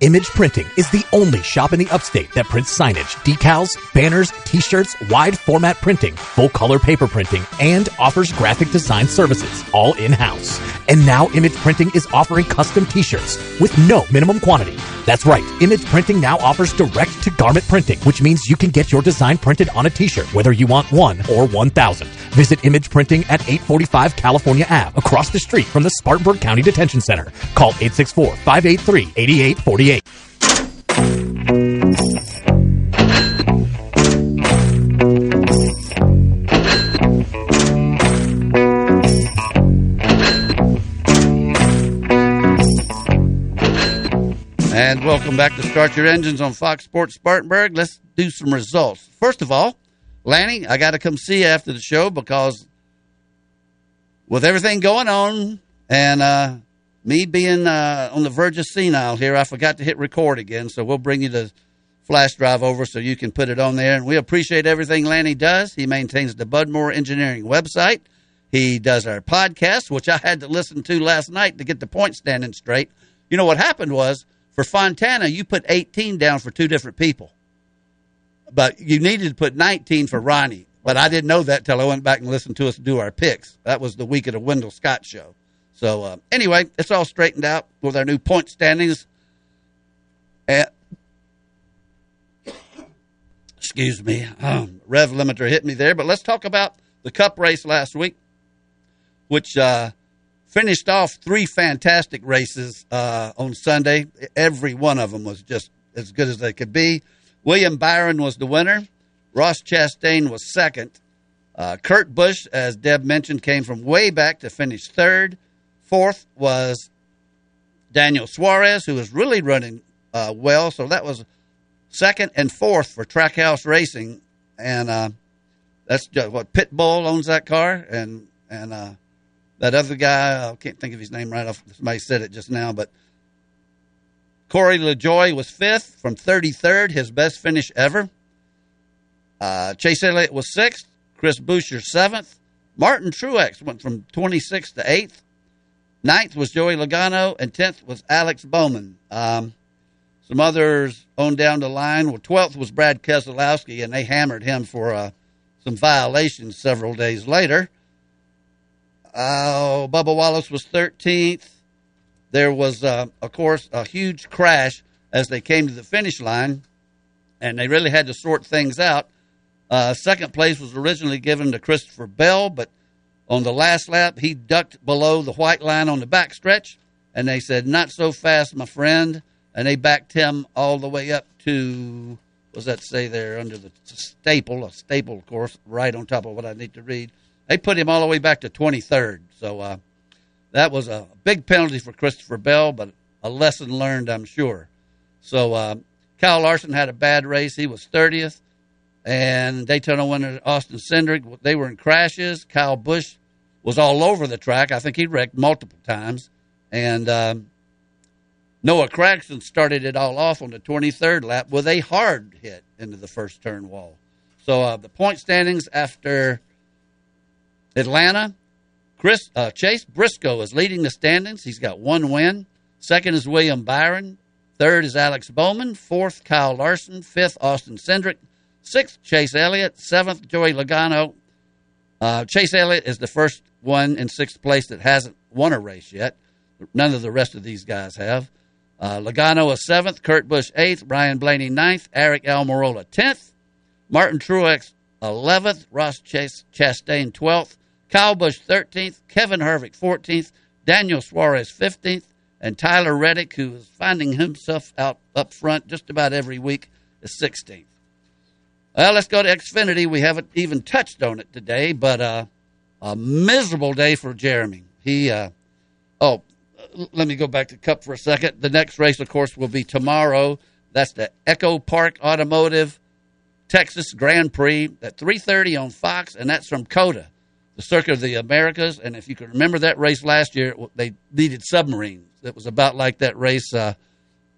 Image Printing is the only shop in the upstate that prints signage, decals, banners, t-shirts, wide format printing, full color paper printing, and offers graphic design services, all in-house. And now Image Printing is offering custom t-shirts with no minimum quantity. That's right, Image Printing now offers direct to garment printing, which means you can get your design printed on a t-shirt, whether you want one or 1,000. Visit Image Printing at 845 California Ave, across the street from the Spartanburg County Detention Center. Call 864-583-8848. And welcome back to Start Your Engines on Fox Sports Spartanburg. Let's do some results. First of all, Lanny, I got to come see you after the show because with everything going on and me being on the verge of senile here, I forgot to hit record again, so we'll bring you the flash drive over so you can put it on there. And we appreciate everything Lanny does. He maintains the Budmore Engineering website. He does our podcast, which I had to listen to last night to get the point standing straight. You know what happened was, for Fontana, you put 18 down for two different people. But you needed to put 19 for Ronnie. But I didn't know that till I went back and listened to us do our picks. That was the week of the Wendell Scott show. So, anyway, it's all straightened out with our new point standings. Excuse me. Rev limiter hit me there. But let's talk about the Cup race last week, which finished off three fantastic races on Sunday. Every one of them was just as good as they could be. William Byron was the winner. Ross Chastain was second. Kurt Busch, as Deb mentioned, came from way back to finish third. Fourth was Daniel Suarez, who was really running well. So that was second and fourth for Trackhouse Racing. And that's just, what, Pitbull owns that car. And that other guy, I can't think of his name right off. Somebody said it just now. But Corey LaJoie was fifth from 33rd, his best finish ever. Chase Elliott was sixth. Chris Buescher, seventh. Martin Truex went from 26th to 8th. Ninth was Joey Logano, and 10th was Alex Bowman. Some others on down the line. Well, 12th was Brad Keselowski, and they hammered him for some violations several days later. Bubba Wallace was 13th. There was, of course, a huge crash as they came to the finish line, and they really had to sort things out. Second place was originally given to Christopher Bell, but on the last lap, he ducked below the white line on the backstretch, and they said, "Not so fast, my friend," and they backed him all the way up to, what does that say there, under the staple, a staple, of course, right on top of what I need to read. They put him all the way back to 23rd, so that was a big penalty for Christopher Bell, but a lesson learned, I'm sure. So Kyle Larson had a bad race. He was 30th. And Daytona winner Austin Cindric, they were in crashes. Kyle Busch was all over the track. I think he wrecked multiple times. And Noah Gragson started it all off on the 23rd lap with a hard hit into the first turn wall. So the point standings after Atlanta, Chase Briscoe is leading the standings. He's got one win. Second is William Byron. Third is Alex Bowman. Fourth, Kyle Larson. Fifth, Austin Cindric. Sixth, Chase Elliott. Seventh, Joey Logano. Chase Elliott is the first one in sixth place that hasn't won a race yet. None of the rest of these guys have. Logano was 7th, Kurt Busch 8th, Brian Blaney 9th, Eric Almirola 10th, Martin Truex 11th, Ross Chastain 12th, Kyle Busch 13th, Kevin Harvick 14th, Daniel Suarez 15th, and Tyler Reddick, who is finding himself out up front just about every week, is 16th. Well, let's go to Xfinity. We haven't even touched on it today, but a miserable day for Jeremy. Let me go back to Cup for a second. The next race, of course, will be tomorrow. That's the Echo Park Automotive Texas Grand Prix at 3:30 on Fox, and that's from COTA, the Circuit of the Americas. And if you can remember that race last year, they needed submarines. It was about like that race a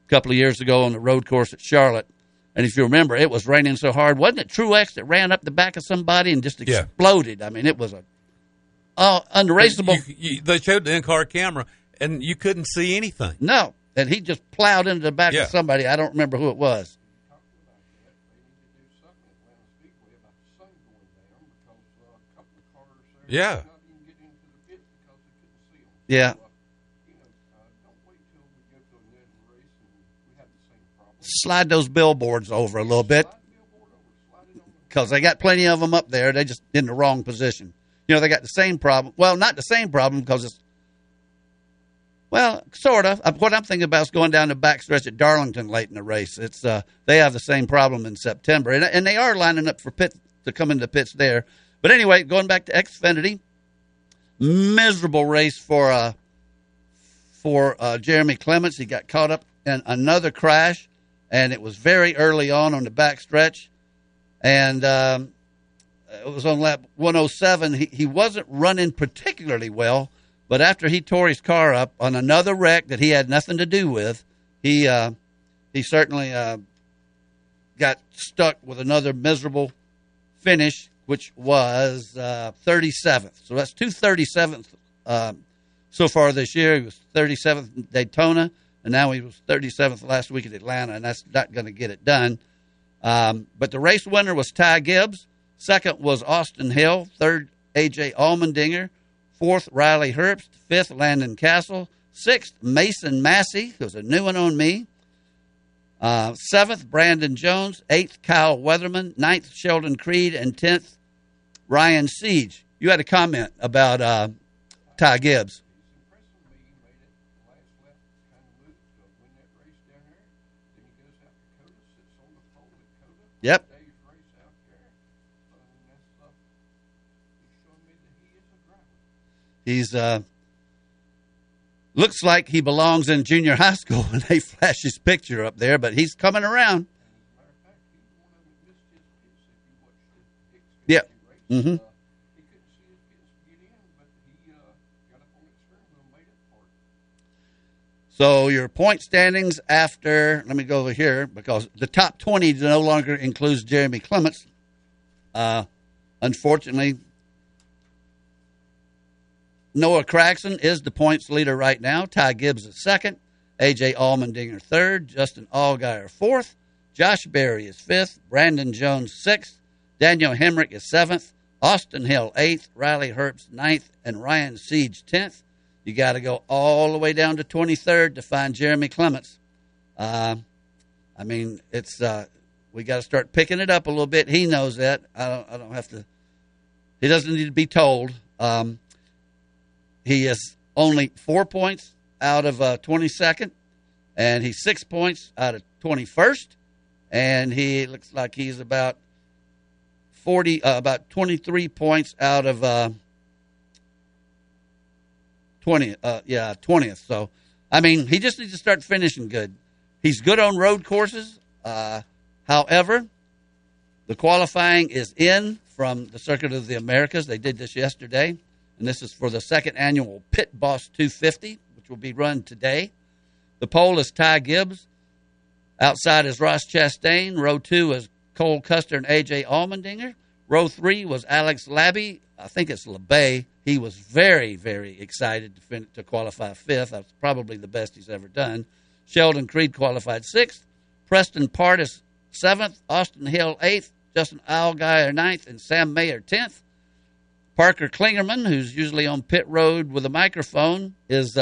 couple of years ago on the road course at Charlotte. And if you remember, it was raining so hard. Wasn't it Truex that ran up the back of somebody and just exploded? Yeah. I mean, it was unraceable. They showed the in-car camera, and you couldn't see anything. No, and he just plowed into the back of somebody. I don't remember who it was. Yeah. Yeah. Slide those billboards over a little bit because they got plenty of them up there. They just in the wrong position. You know, they got the same problem. Well, not the same problem because it's, well, sort of. What I'm thinking about is going down the backstretch at Darlington late in the race. It's they have the same problem in September, and they are lining up for pit to come into pits there. But anyway, going back to Xfinity, miserable race for Jeremy Clements. He got caught up in another crash, and it was very early on the backstretch, and it was on lap 107. He wasn't running particularly well, but after he tore his car up on another wreck that he had nothing to do with, he certainly got stuck with another miserable finish, which was 37th. So that's 237th so far this year. He was 37th in Daytona, and now he was 37th last week at Atlanta, and that's not going to get it done. But the race winner was Ty Gibbs. Second was Austin Hill. Third, A.J. Allmendinger. Fourth, Riley Herbst. Fifth, Landon Castle. Sixth, Mason Massey, who's a new one on me. Seventh, Brandon Jones. Eighth, Kyle Weatherman. Ninth, Sheldon Creed. And 10th, Ryan Siege. You had a comment about Ty Gibbs. Yep. He's looks like he belongs in junior high school when they flash his picture up there, but he's coming around. Yeah. Mm-hmm. So your point standings after, let me go over here, because the top 20 no longer includes Jeremy Clements. Unfortunately, Noah Cragson is the points leader right now. Ty Gibbs is second. A.J. Allmendinger third. Justin Allgaier fourth. Josh Berry is fifth. Brandon Jones sixth. Daniel Hemrick is seventh. Austin Hill eighth. Riley Herbst ninth. And Ryan Siege 10th. You got to go all the way down to 23rd to find Jeremy Clements. I mean, it's we got to start picking it up a little bit. He knows that. I don't have to. He doesn't need to be told. He is only 4 points out of 22nd, and he's 6 points out of 21st, and he looks like he's about 23 points out of 20th. So, I mean, he just needs to start finishing good. He's good on road courses. However, the qualifying is in from the Circuit of the Americas. They did this yesterday, and this is for the second annual Pit Boss 250, which will be run today. The pole is Ty Gibbs. Outside is Ross Chastain. Row 2 is Cole Custer and A.J. Allmendinger. Row 3 was Alex Labby. I think it's LeBay. He was very, very excited to qualify fifth. That's probably the best he's ever done. Sheldon Creed qualified sixth. Preston Partis seventh. Austin Hill eighth. Justin Allgaier ninth. And Sam Mayer 10th. Parker Klingerman, who's usually on pit road with a microphone, is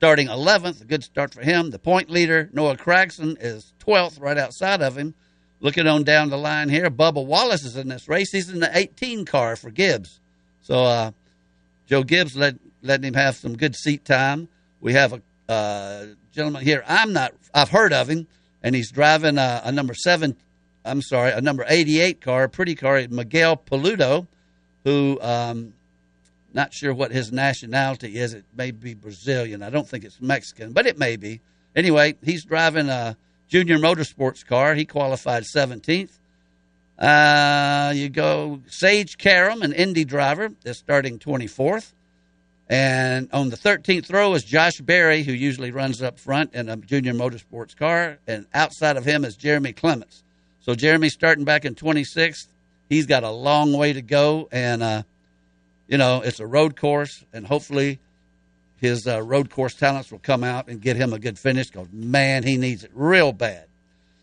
starting 11th, a good start for him. The point leader, Noah Cragson, is 12th, right outside of him. Looking on down the line here, Bubba Wallace is in this race. He's in the 18 car for Gibbs. So Joe Gibbs letting him have some good seat time. We have a gentleman here. I've heard of him, and he's driving a number 88 car, pretty car, Miguel Paludo, who not sure what his nationality is. It may be Brazilian. I don't think it's Mexican, but it may be. Anyway, he's driving a Junior Motorsports car. He qualified 17th. You go Sage Karam, an Indy driver, is starting 24th. And on the 13th row is Josh Berry, who usually runs up front in a Junior Motorsports car. And outside of him is Jeremy Clements. So Jeremy's starting back in 26th. He's got a long way to go. And, it's a road course. And hopefully his road course talents will come out and get him a good finish. Because, man, he needs it real bad.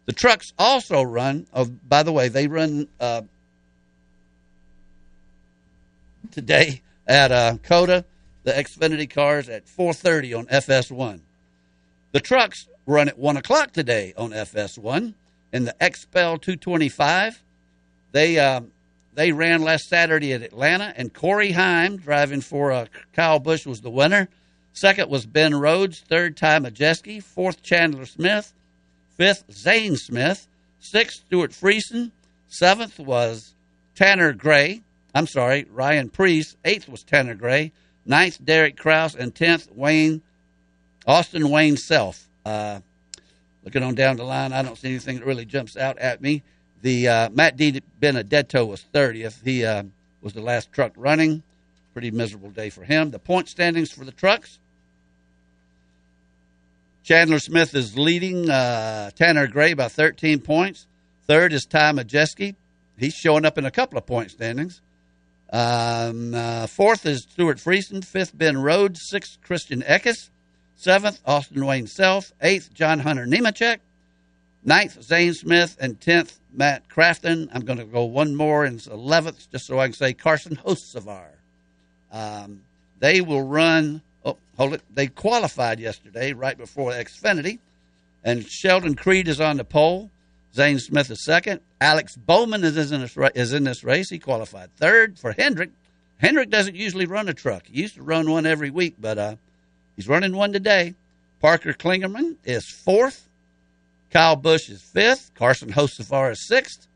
The trucks also run. Oh, by the way, they run today at COTA. The Xfinity cars at 4:30 on FS1. The trucks run at 1 o'clock today on FS1. And the XPEL 225, they ran last Saturday at Atlanta. And Corey Heim, driving for Kyle Busch, was the winner. Second was Ben Rhodes. Third, Ty Majeski. Fourth, Chandler Smith. Fifth, Zane Smith. Sixth, Stuart Friesen. Seventh was Ryan Preece. Eighth was Tanner Gray. 9th, Derek Krause, and 10th, Austin Wayne Self. Looking on down the line, I don't see anything that really jumps out at me. The Matt D. Benedetto was 30th. He was the last truck running. Pretty miserable day for him. The point standings for the trucks. Chandler Smith is leading Tanner Gray by 13 points. Third is Ty Majeski. He's showing up in a couple of point standings. Fourth is Stuart Friesen. Fifth, Ben Rhodes. Sixth, Christian Eckes. Seventh, Austin Wayne Self. Eighth, John Hunter Nemechek. Ninth, Zane Smith. And 10th, Matt Crafton. I'm going to go one more in 11th, just so I can say Carson Hocevar. They will run. Oh, hold it. They qualified yesterday, right before Xfinity. And Sheldon Creed is on the pole. Zane Smith is second. Alex Bowman is in this race. He qualified third for Hendrick. Hendrick doesn't usually run a truck. He used to run one every week, but he's running one today. Parker Klingerman is fourth. Kyle Busch is fifth. Carson Hocevar is sixth.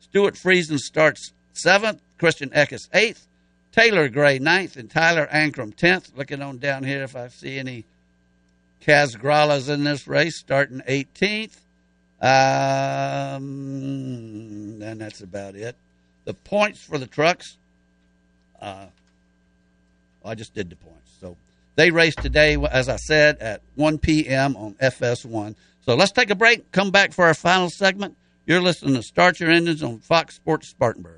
Stuart Friesen starts seventh. Christian Eckes eighth. Taylor Gray ninth. And Tyler Ankrum 10th. Looking on down here if I see any Casgralas in this race, starting 18th. And that's about it. The points for the trucks. I just did the points. So they race today, as I said, at 1 p.m. on FS1. So let's take a break. Come back for our final segment. You're listening to Start Your Engines on Fox Sports Spartanburg.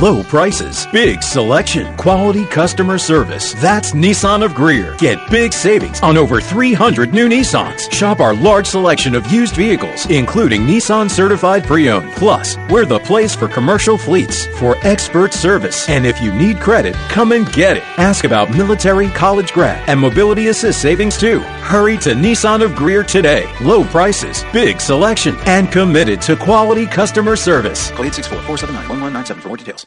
Low prices, big selection, quality customer service. That's Nissan of Greer. Get big savings on over 300 new Nissans. Shop our large selection of used vehicles, including Nissan Certified Pre-Owned. Plus, we're the place for commercial fleets for expert service. And if you need credit, come and get it. Ask about military, college grad, and mobility assist savings too. Hurry to Nissan of Greer today. Low prices, big selection, and committed to quality customer service. Call 864-479-1197 for more details.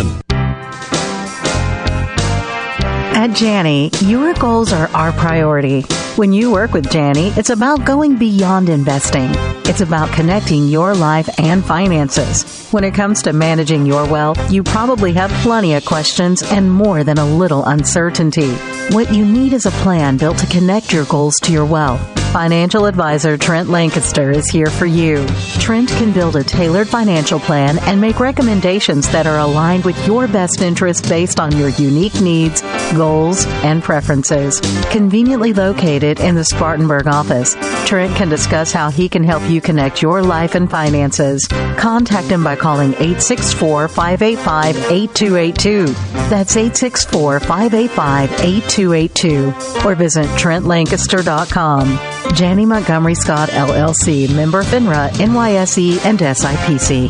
At Janney, your goals are our priority. When you work with Janney, it's about going beyond investing. It's about connecting your life and finances. When it comes to managing your wealth, you probably have plenty of questions and more than a little uncertainty. What you need is a plan built to connect your goals to your wealth. Financial advisor Trent Lancaster is here for you. Trent can build a tailored financial plan and make recommendations that are aligned with your best interests based on your unique needs, goals, and preferences. Conveniently located in the Spartanburg office, Trent can discuss how he can help you connect your life and finances. Contact him by calling 864-585-8282. That's 864-585-8282. Or visit TrentLancaster.com. Janney Montgomery Scott, LLC, member FINRA, NYSE, and SIPC.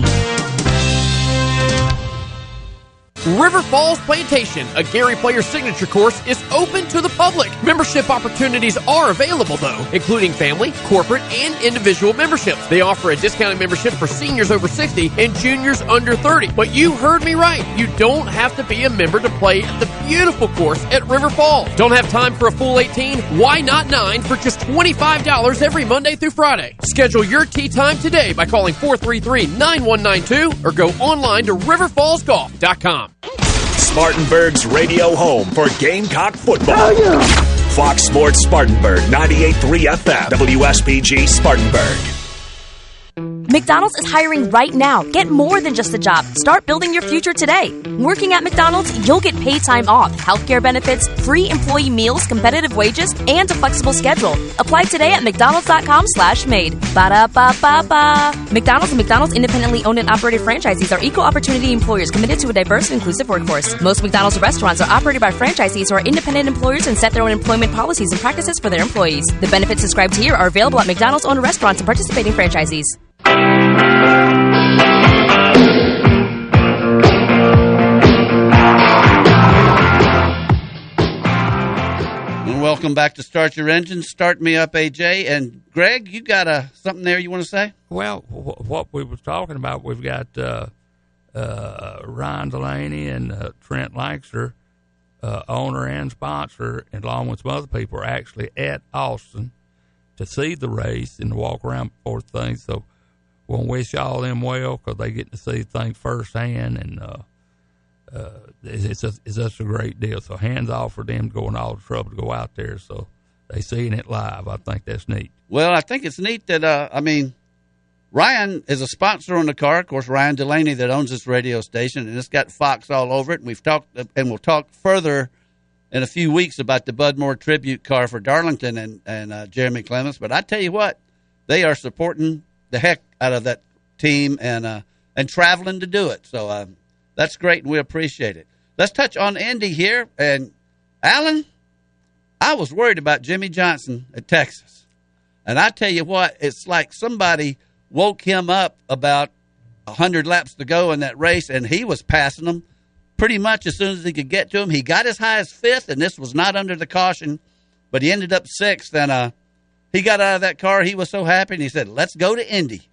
River Falls Plantation, a Gary Player signature course, is open to the public. Membership opportunities are available, though, including family, corporate, and individual memberships. They offer a discounted membership for seniors over 60 and juniors under 30. But you heard me right. You don't have to be a member to play at the beautiful course at River Falls. Don't have time for a full 18? Why not 9 for just $25 every Monday through Friday? Schedule your tee time today by calling 433-9192 or go online to riverfallsgolf.com. Spartanburg's radio home for Gamecock football. Oh, yeah. Fox Sports Spartanburg, 98.3 FM, WSPG Spartanburg. McDonald's is hiring right now. Get more than just a job. Start building your future today. Working at McDonald's, you'll get paid time off, healthcare benefits, free employee meals, competitive wages, and a flexible schedule. Apply today at McDonald's.com/made. Ba-da-ba-ba-ba. McDonald's and McDonald's independently owned and operated franchisees are equal opportunity employers committed to a diverse and inclusive workforce. Most McDonald's restaurants are operated by franchisees who are independent employers and set their own employment policies and practices for their employees. The benefits described here are available at McDonald's owned restaurants and participating franchisees. And welcome back to Start Your Engine. Start me up, AJ. And Greg, you got something there you want to say? Well, what we were talking about, we've got Ryan Delaney and Trent Lancaster, owner and sponsor, and along with some other people, are actually at Austin to see the race and walk around before the thing. So we're going to wish all them well because they get to see the thing firsthand, and it's just a great deal. So hands off for them going all the trouble to go out there. So they seeing it live. I think that's neat. Well, I think it's neat that, Ryan is a sponsor on the car. Of course, Ryan Delaney that owns this radio station, and it's got Fox all over it. And we've talked, and we'll talk further in a few weeks about the Bud Moore tribute car for Darlington and Jeremy Clements. But I tell you what, they are supporting the heck out of that team and traveling to do it. So that's great, and we appreciate it. Let's touch on Indy here. And, Alan, I was worried about Jimmy Johnson at Texas. And I tell you what, it's like somebody woke him up about 100 laps to go in that race, and he was passing them pretty much as soon as he could get to him. He got as high as 5th, and this was not under the caution, but he ended up 6th, and he got out of that car. He was so happy, and he said, let's go to Indy.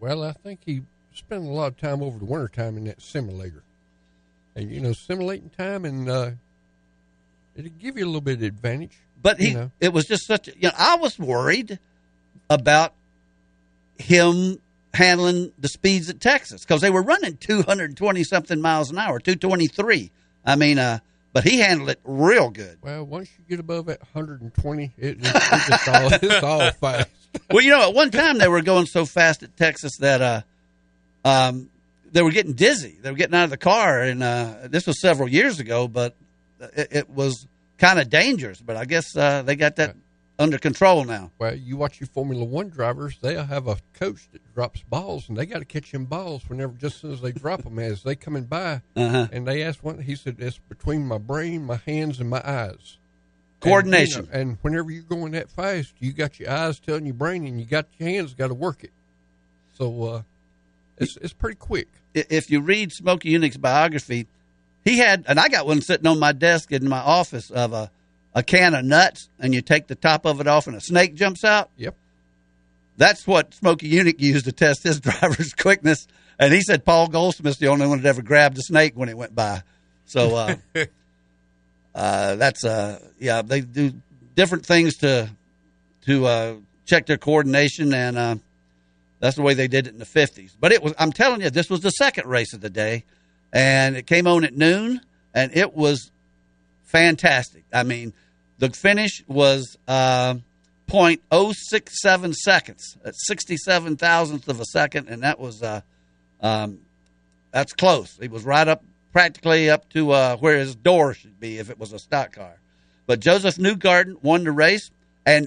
Well, I think he spent a lot of time over the wintertime in that simulator. And, simulating time, and it'll give you a little bit of advantage. But it was just such I was worried about him handling the speeds at Texas because they were running 220-something miles an hour, 223. But he handled it real good. Well, once you get above that 120, it's all fast. Well, at one time they were going so fast at Texas that they were getting dizzy. They were getting out of the car, and this was several years ago, but it was kind of dangerous. But I guess they got that under control now. Well, you watch your Formula One drivers, they'll have a coach that drops balls, and they got to catch them balls just as soon as they drop them as they coming by. Uh-huh. And they asked one, he said, it's between my brain, my hands, and my eyes. Coordination. And whenever you're going that fast, you got your eyes telling your brain, and you got your hands got to work it. So it's pretty quick. If you read Smokey Yunick's biography, he had, and I got one sitting on my desk in my office of a can of nuts, and you take the top of it off, and a snake jumps out. Yep. That's what Smokey Yunick used to test his driver's quickness. And he said Paul Goldsmith's the only one that ever grabbed a snake when it went by. So, that's, they do different things to to check their coordination, and that's the way they did it in the 50s. But it was, I'm telling you, this was the second race of the day, and it came on at noon, and it was fantastic. I mean, the finish was 0.067 seconds, at 67 thousandths of a second, and that was that's close. It was right up, practically up to where his door should be if it was a stock car. But Josef Newgarden won the race and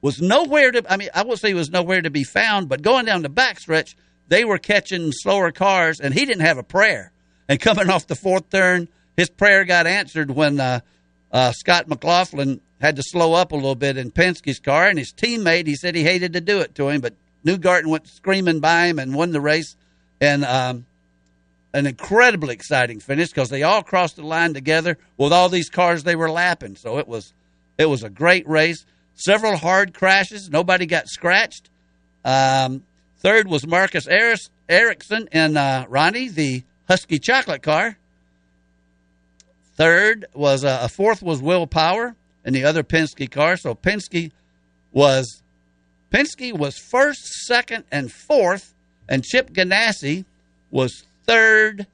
was nowhere to, I mean, I won't say he was nowhere to be found, but going down the backstretch, they were catching slower cars, and he didn't have a prayer. And coming off the fourth turn, his prayer got answered when Scott McLaughlin had to slow up a little bit in Penske's car, and his teammate, he said he hated to do it to him, but Newgarden went screaming by him and won the race. And an incredibly exciting finish because they all crossed the line together with all these cars they were lapping. So it was a great race. Several hard crashes. Nobody got scratched. Third was Marcus Ericsson and Ronnie, the Husky Chocolate car. Fourth was Will Power and the other Penske car. So Penske was first, second, and fourth, and Chip Ganassi was third,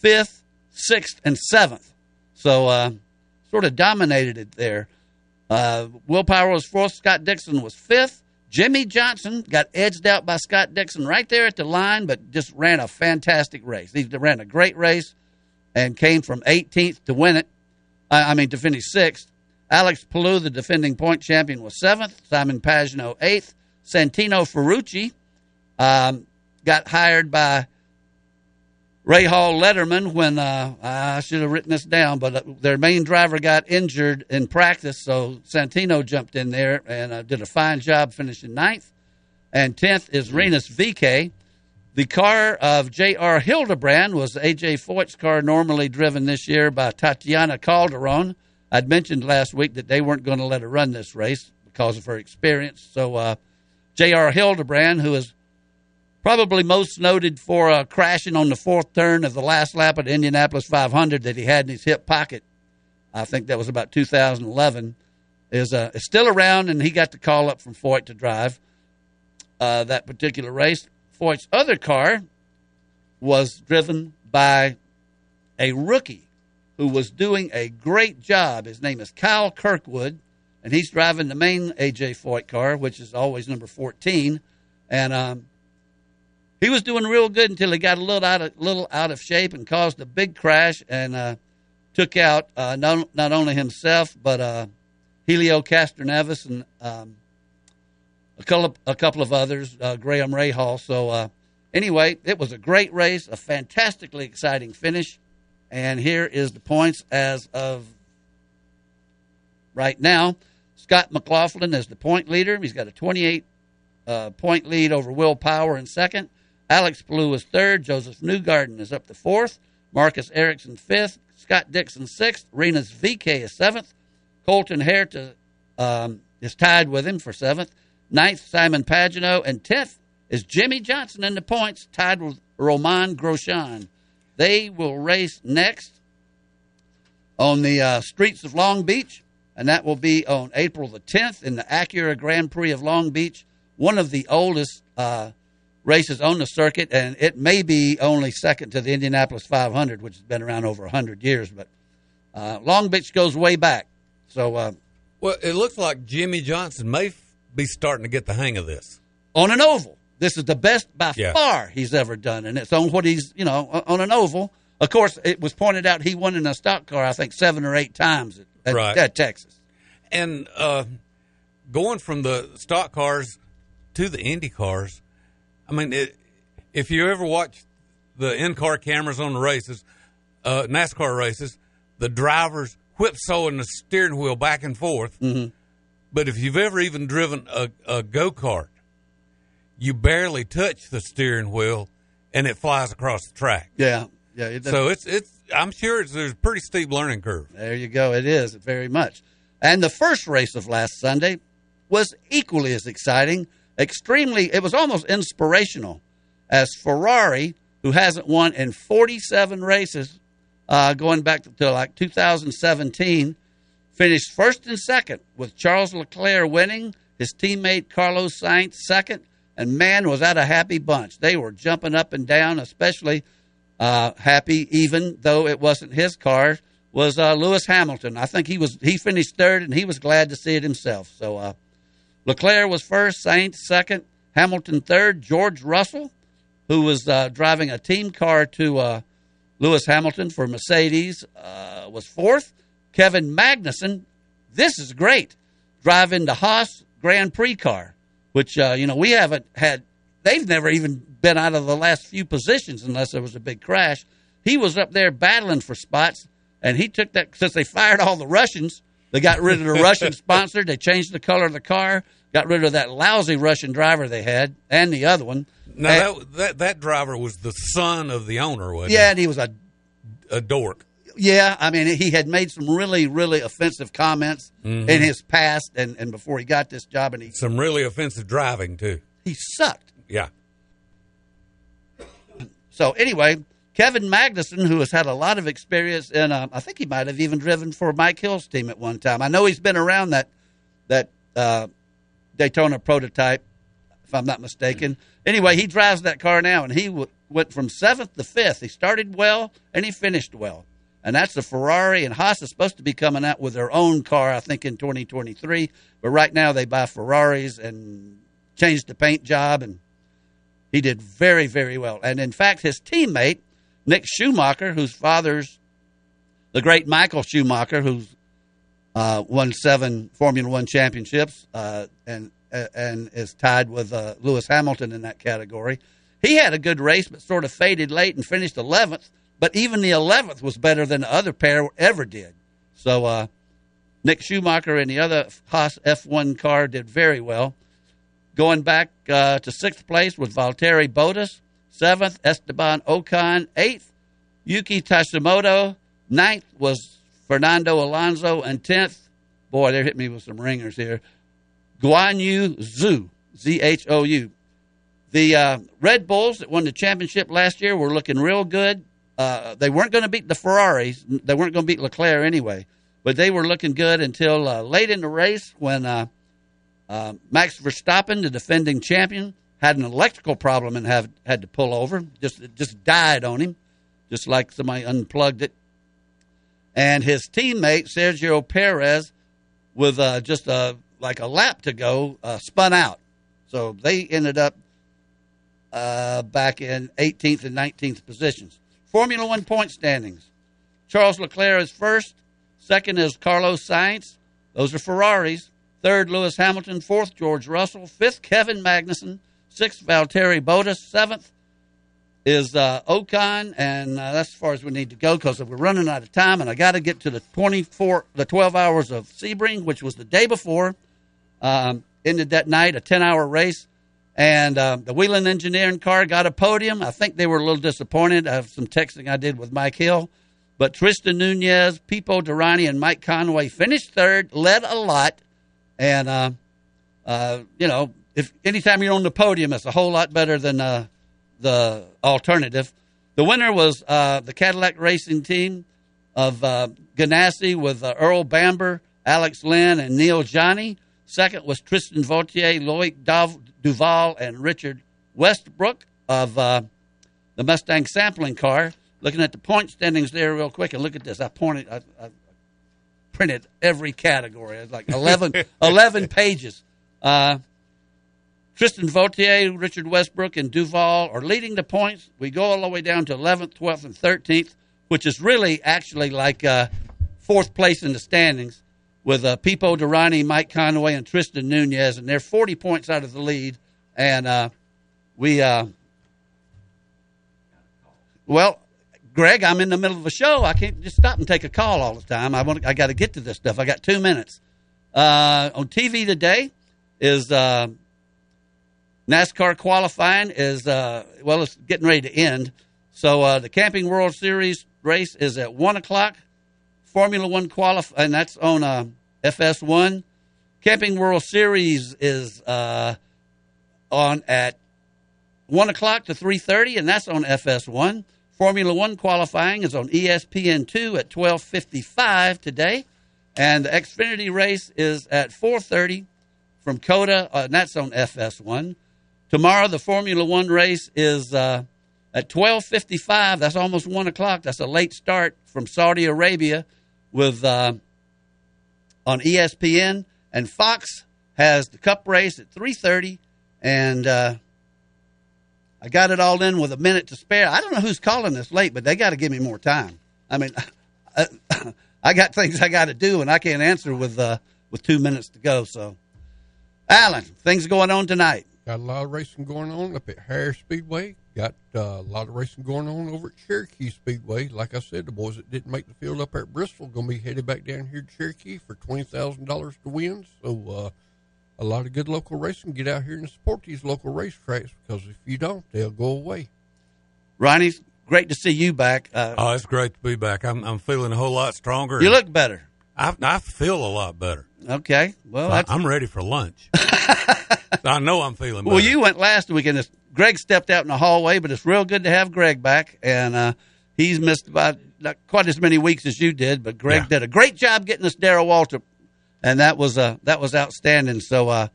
fifth, sixth, and seventh. So sort of dominated it there. Will Power was fourth. Scott Dixon was fifth. Jimmy Johnson got edged out by Scott Dixon right there at the line, but just ran a fantastic race. He ran a great race and came from 18th to win it. To finish sixth. Alex Palou, the defending point champion, was seventh. Simon Pagino, eighth. Santino Ferrucci got hired by Ray Hall Letterman when I should have written this down, but their main driver got injured in practice, so Santino jumped in there and did a fine job finishing ninth. And 10th is Renus VeeKay. The car of J.R. Hildebrand was A.J. Foyt's car, normally driven this year by Tatiana Calderon. I'd mentioned last week that they weren't going to let her run this race because of her experience, so J.R. Hildebrand, who is probably most noted for crashing on the fourth turn of the last lap of the Indianapolis 500 that he had in his hip pocket. I think that was about 2011. Is still around, and he got the call up from Foyt to drive that particular race. Foyt's other car was driven by a rookie who was doing a great job. His name is Kyle Kirkwood, and he's driving the main A.J. Foyt car, which is always number 14, and he was doing real good until he got a little out of shape and caused a big crash and took out not only himself but Helio Castroneves and a couple of others, Graham Rahal. So anyway, it was a great race, a fantastically exciting finish, and here is the points as of right now. Scott McLaughlin is the point leader. He's got a 28-point lead over Will Power in second. Alex Palou is third. Josef Newgarden is up to fourth. Marcus Ericsson fifth. Scott Dixon sixth. Renus VeeKay is seventh. Colton Hare is tied with him for seventh. Ninth, Simon Pagino. And 10th is Jimmy Johnson in the points, tied with Roman Grosjean. They will race next on the streets of Long Beach, and that will be on April the 10th in the Acura Grand Prix of Long Beach, one of the oldest races on the circuit, and it may be only second to the Indianapolis 500, which has been around over 100 years, but Long Beach goes way back. So, well, it looks like Jimmy Johnson may be starting to get the hang of this. On an oval. This is the best by far he's ever done, and it's on what he's, on an oval. Of course, it was pointed out he won in a stock car, I think, 7 or 8 times at Texas. And going from the stock cars to the Indy cars, if you ever watch the in-car cameras on the races, NASCAR races, the drivers whipsawing the steering wheel back and forth. Mm-hmm. But if you've ever even driven a go-kart, you barely touch the steering wheel, and it flies across the track. Yeah, yeah. So I'm sure there's a pretty steep learning curve. There you go. It is, very much. And the first race of last Sunday was equally as exciting. It was almost inspirational, as Ferrari, who hasn't won in 47 races, going back to like 2017, finished first and second, with Charles Leclerc winning, his teammate Carlos Sainz second, and man, was that a happy bunch. They were jumping up and down, especially happy, even though it wasn't his car, was Lewis Hamilton. I think he finished third, and he was glad to see it himself. So Leclerc was first, Sainz second, Hamilton third, George Russell, who was driving a team car to Lewis Hamilton for Mercedes, was fourth. Kevin Magnussen, this is great, driving the Haas Grand Prix car, which, we haven't had. They've never even been out of the last few positions unless there was a big crash. He was up there battling for spots, and he took that since they fired all the Russians. They got rid of the Russian sponsor. They changed the color of the car, got rid of that lousy Russian driver they had, and the other one. Now, that driver was the son of the owner, wasn't he? Yeah, and he was a dork. Yeah, I mean, he had made some really, really offensive comments in his past and before he got this job. And some really offensive driving, too. He sucked. Yeah. So, anyway, Kevin Magnussen, who has had a lot of experience in, I think he might have even driven for Mike Hill's team at one time. I know he's been around that Daytona prototype, if I'm not mistaken. Anyway, he drives that car now, and he went from 7th to 5th. He started well, and he finished well. And that's the Ferrari, and Haas is supposed to be coming out with their own car, I think, in 2023. But right now they buy Ferraris and change the paint job, and he did very, very well. And, in fact, his teammate, Nick Schumacher, whose father's the great Michael Schumacher, who's won 7 Formula One championships and is tied with Lewis Hamilton in that category. He had a good race but sort of faded late and finished 11th. But even the 11th was better than the other pair ever did. So Nick Schumacher and the other Haas F1 car did very well. Going back to 6th place with Valtteri Bottas. 7th, Esteban Ocon. 8th, Yuki Tsunoda. 9th was Fernando Alonso. And 10th, boy, they're hitting me with some ringers here, Guan Yu Zhou, Z-H-O-U. The Red Bulls that won the championship last year were looking real good. They weren't going to beat the Ferraris. They weren't going to beat Leclerc anyway. But they were looking good until late in the race when Max Verstappen, the defending champion, had an electrical problem and had to pull over. It just died on him, just like somebody unplugged it. And his teammate, Sergio Perez, with just like a lap to go, spun out. So they ended up back in 18th and 19th positions. Formula One point standings. Charles Leclerc is first. Second is Carlos Sainz. Those are Ferraris. Third, Lewis Hamilton. Fourth, George Russell. Fifth, Kevin Magnussen. Sixth, Valtteri Bottas. Seventh is Ocon. And that's as far as we need to go because we're running out of time. And I got to get to the 12 hours of Sebring, which was the day before. Ended that night, a 10-hour race. And the Wheeling Engineering car got a podium. I think they were a little disappointed. I have some texting I did with Mike Hill. But Tristan Nunez, Pipo Derani, and Mike Conway finished third, led a lot. And, if anytime you're on the podium, it's a whole lot better than the alternative. The winner was the Cadillac Racing team of Ganassi with Earl Bamber, Alex Lynn, and Neil Johnny. Second was Tristan Vautier, Loic Duval, and Richard Westbrook of the Mustang sampling car. Looking at the point standings there real quick, and look at this. I printed every category. It's like 11 pages. Tristan Vautier, Richard Westbrook, and Duval are leading the points. We go all the way down to 11th, 12th, and 13th, which is really actually like 4th place in the standings, with Pipo Derani, Mike Conway, and Tristan Nunez, and they're 40 points out of the lead. And Greg, I'm in the middle of a show. I can't just stop and take a call all the time. I got to get to this stuff. I got 2 minutes. On TV today is NASCAR qualifying it's getting ready to end. So the Camping World Series race is at 1 o'clock. Formula One qualify, and that's on FS1. Camping World Series is on at 1 o'clock to 3:30, and that's on FS1. Formula One qualifying is on ESPN2 at 12:55 today. And the Xfinity race is at 4:30 from COTA, and that's on FS1. Tomorrow, the Formula One race is at 12:55. That's almost 1 o'clock. That's a late start from Saudi Arabia with on ESPN. And Fox has the Cup race at 3:30. And I got it all in with a minute to spare. I don't know who's calling this late, but they got to give me more time. I mean, I got things I got to do, and I can't answer with 2 minutes to go. So, Alan, things going on tonight. Got a lot of racing going on up at Harris Speedway. Got a lot of racing going on over at Cherokee Speedway. Like I said, the boys that didn't make the field up at Bristol going to be headed back down here to Cherokee for $20,000 to win. So, a lot of good local racing. Get out here and support these local racetracks, because if you don't, they'll go away. Ronnie, great to see you back. Oh, it's great to be back. I'm feeling a whole lot stronger. You look better. I feel a lot better. Okay. Well, so I'm ready for lunch. I know I'm feeling better. Well, you went last week, and Greg stepped out in the hallway, but it's real good to have Greg back. And he's missed about not quite as many weeks as you did, but Greg did a great job getting us Darrell Waltrip. And that was outstanding. So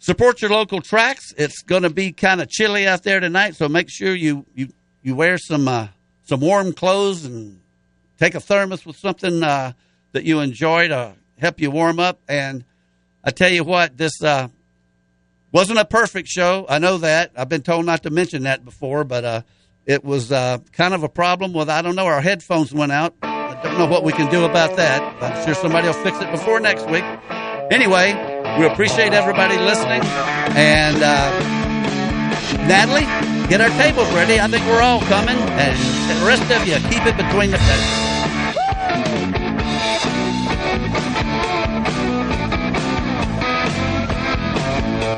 support your local tracks. It's going to be kind of chilly out there tonight, so make sure you wear some warm clothes and take a thermos with something that you enjoy to help you warm up. And I tell you what, this wasn't a perfect show. I know that. I've been told not to mention that before, but it was kind of a problem with, I don't know, our headphones went out. Don't know what we can do about that. I'm sure somebody will fix it before next week. Anyway, we appreciate everybody listening. And Natalie, get our tables ready. I think we're all coming. And the rest of you, keep it between the tables.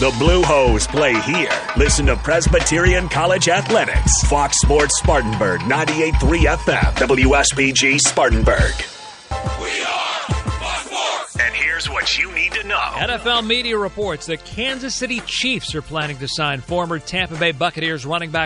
The Blue Hose play here. Listen to Presbyterian College Athletics. Fox Sports Spartanburg, 98.3 FM, WSBG Spartanburg. We are Fox Sports! And here's what you need to know. NFL media reports that Kansas City Chiefs are planning to sign former Tampa Bay Buccaneers running back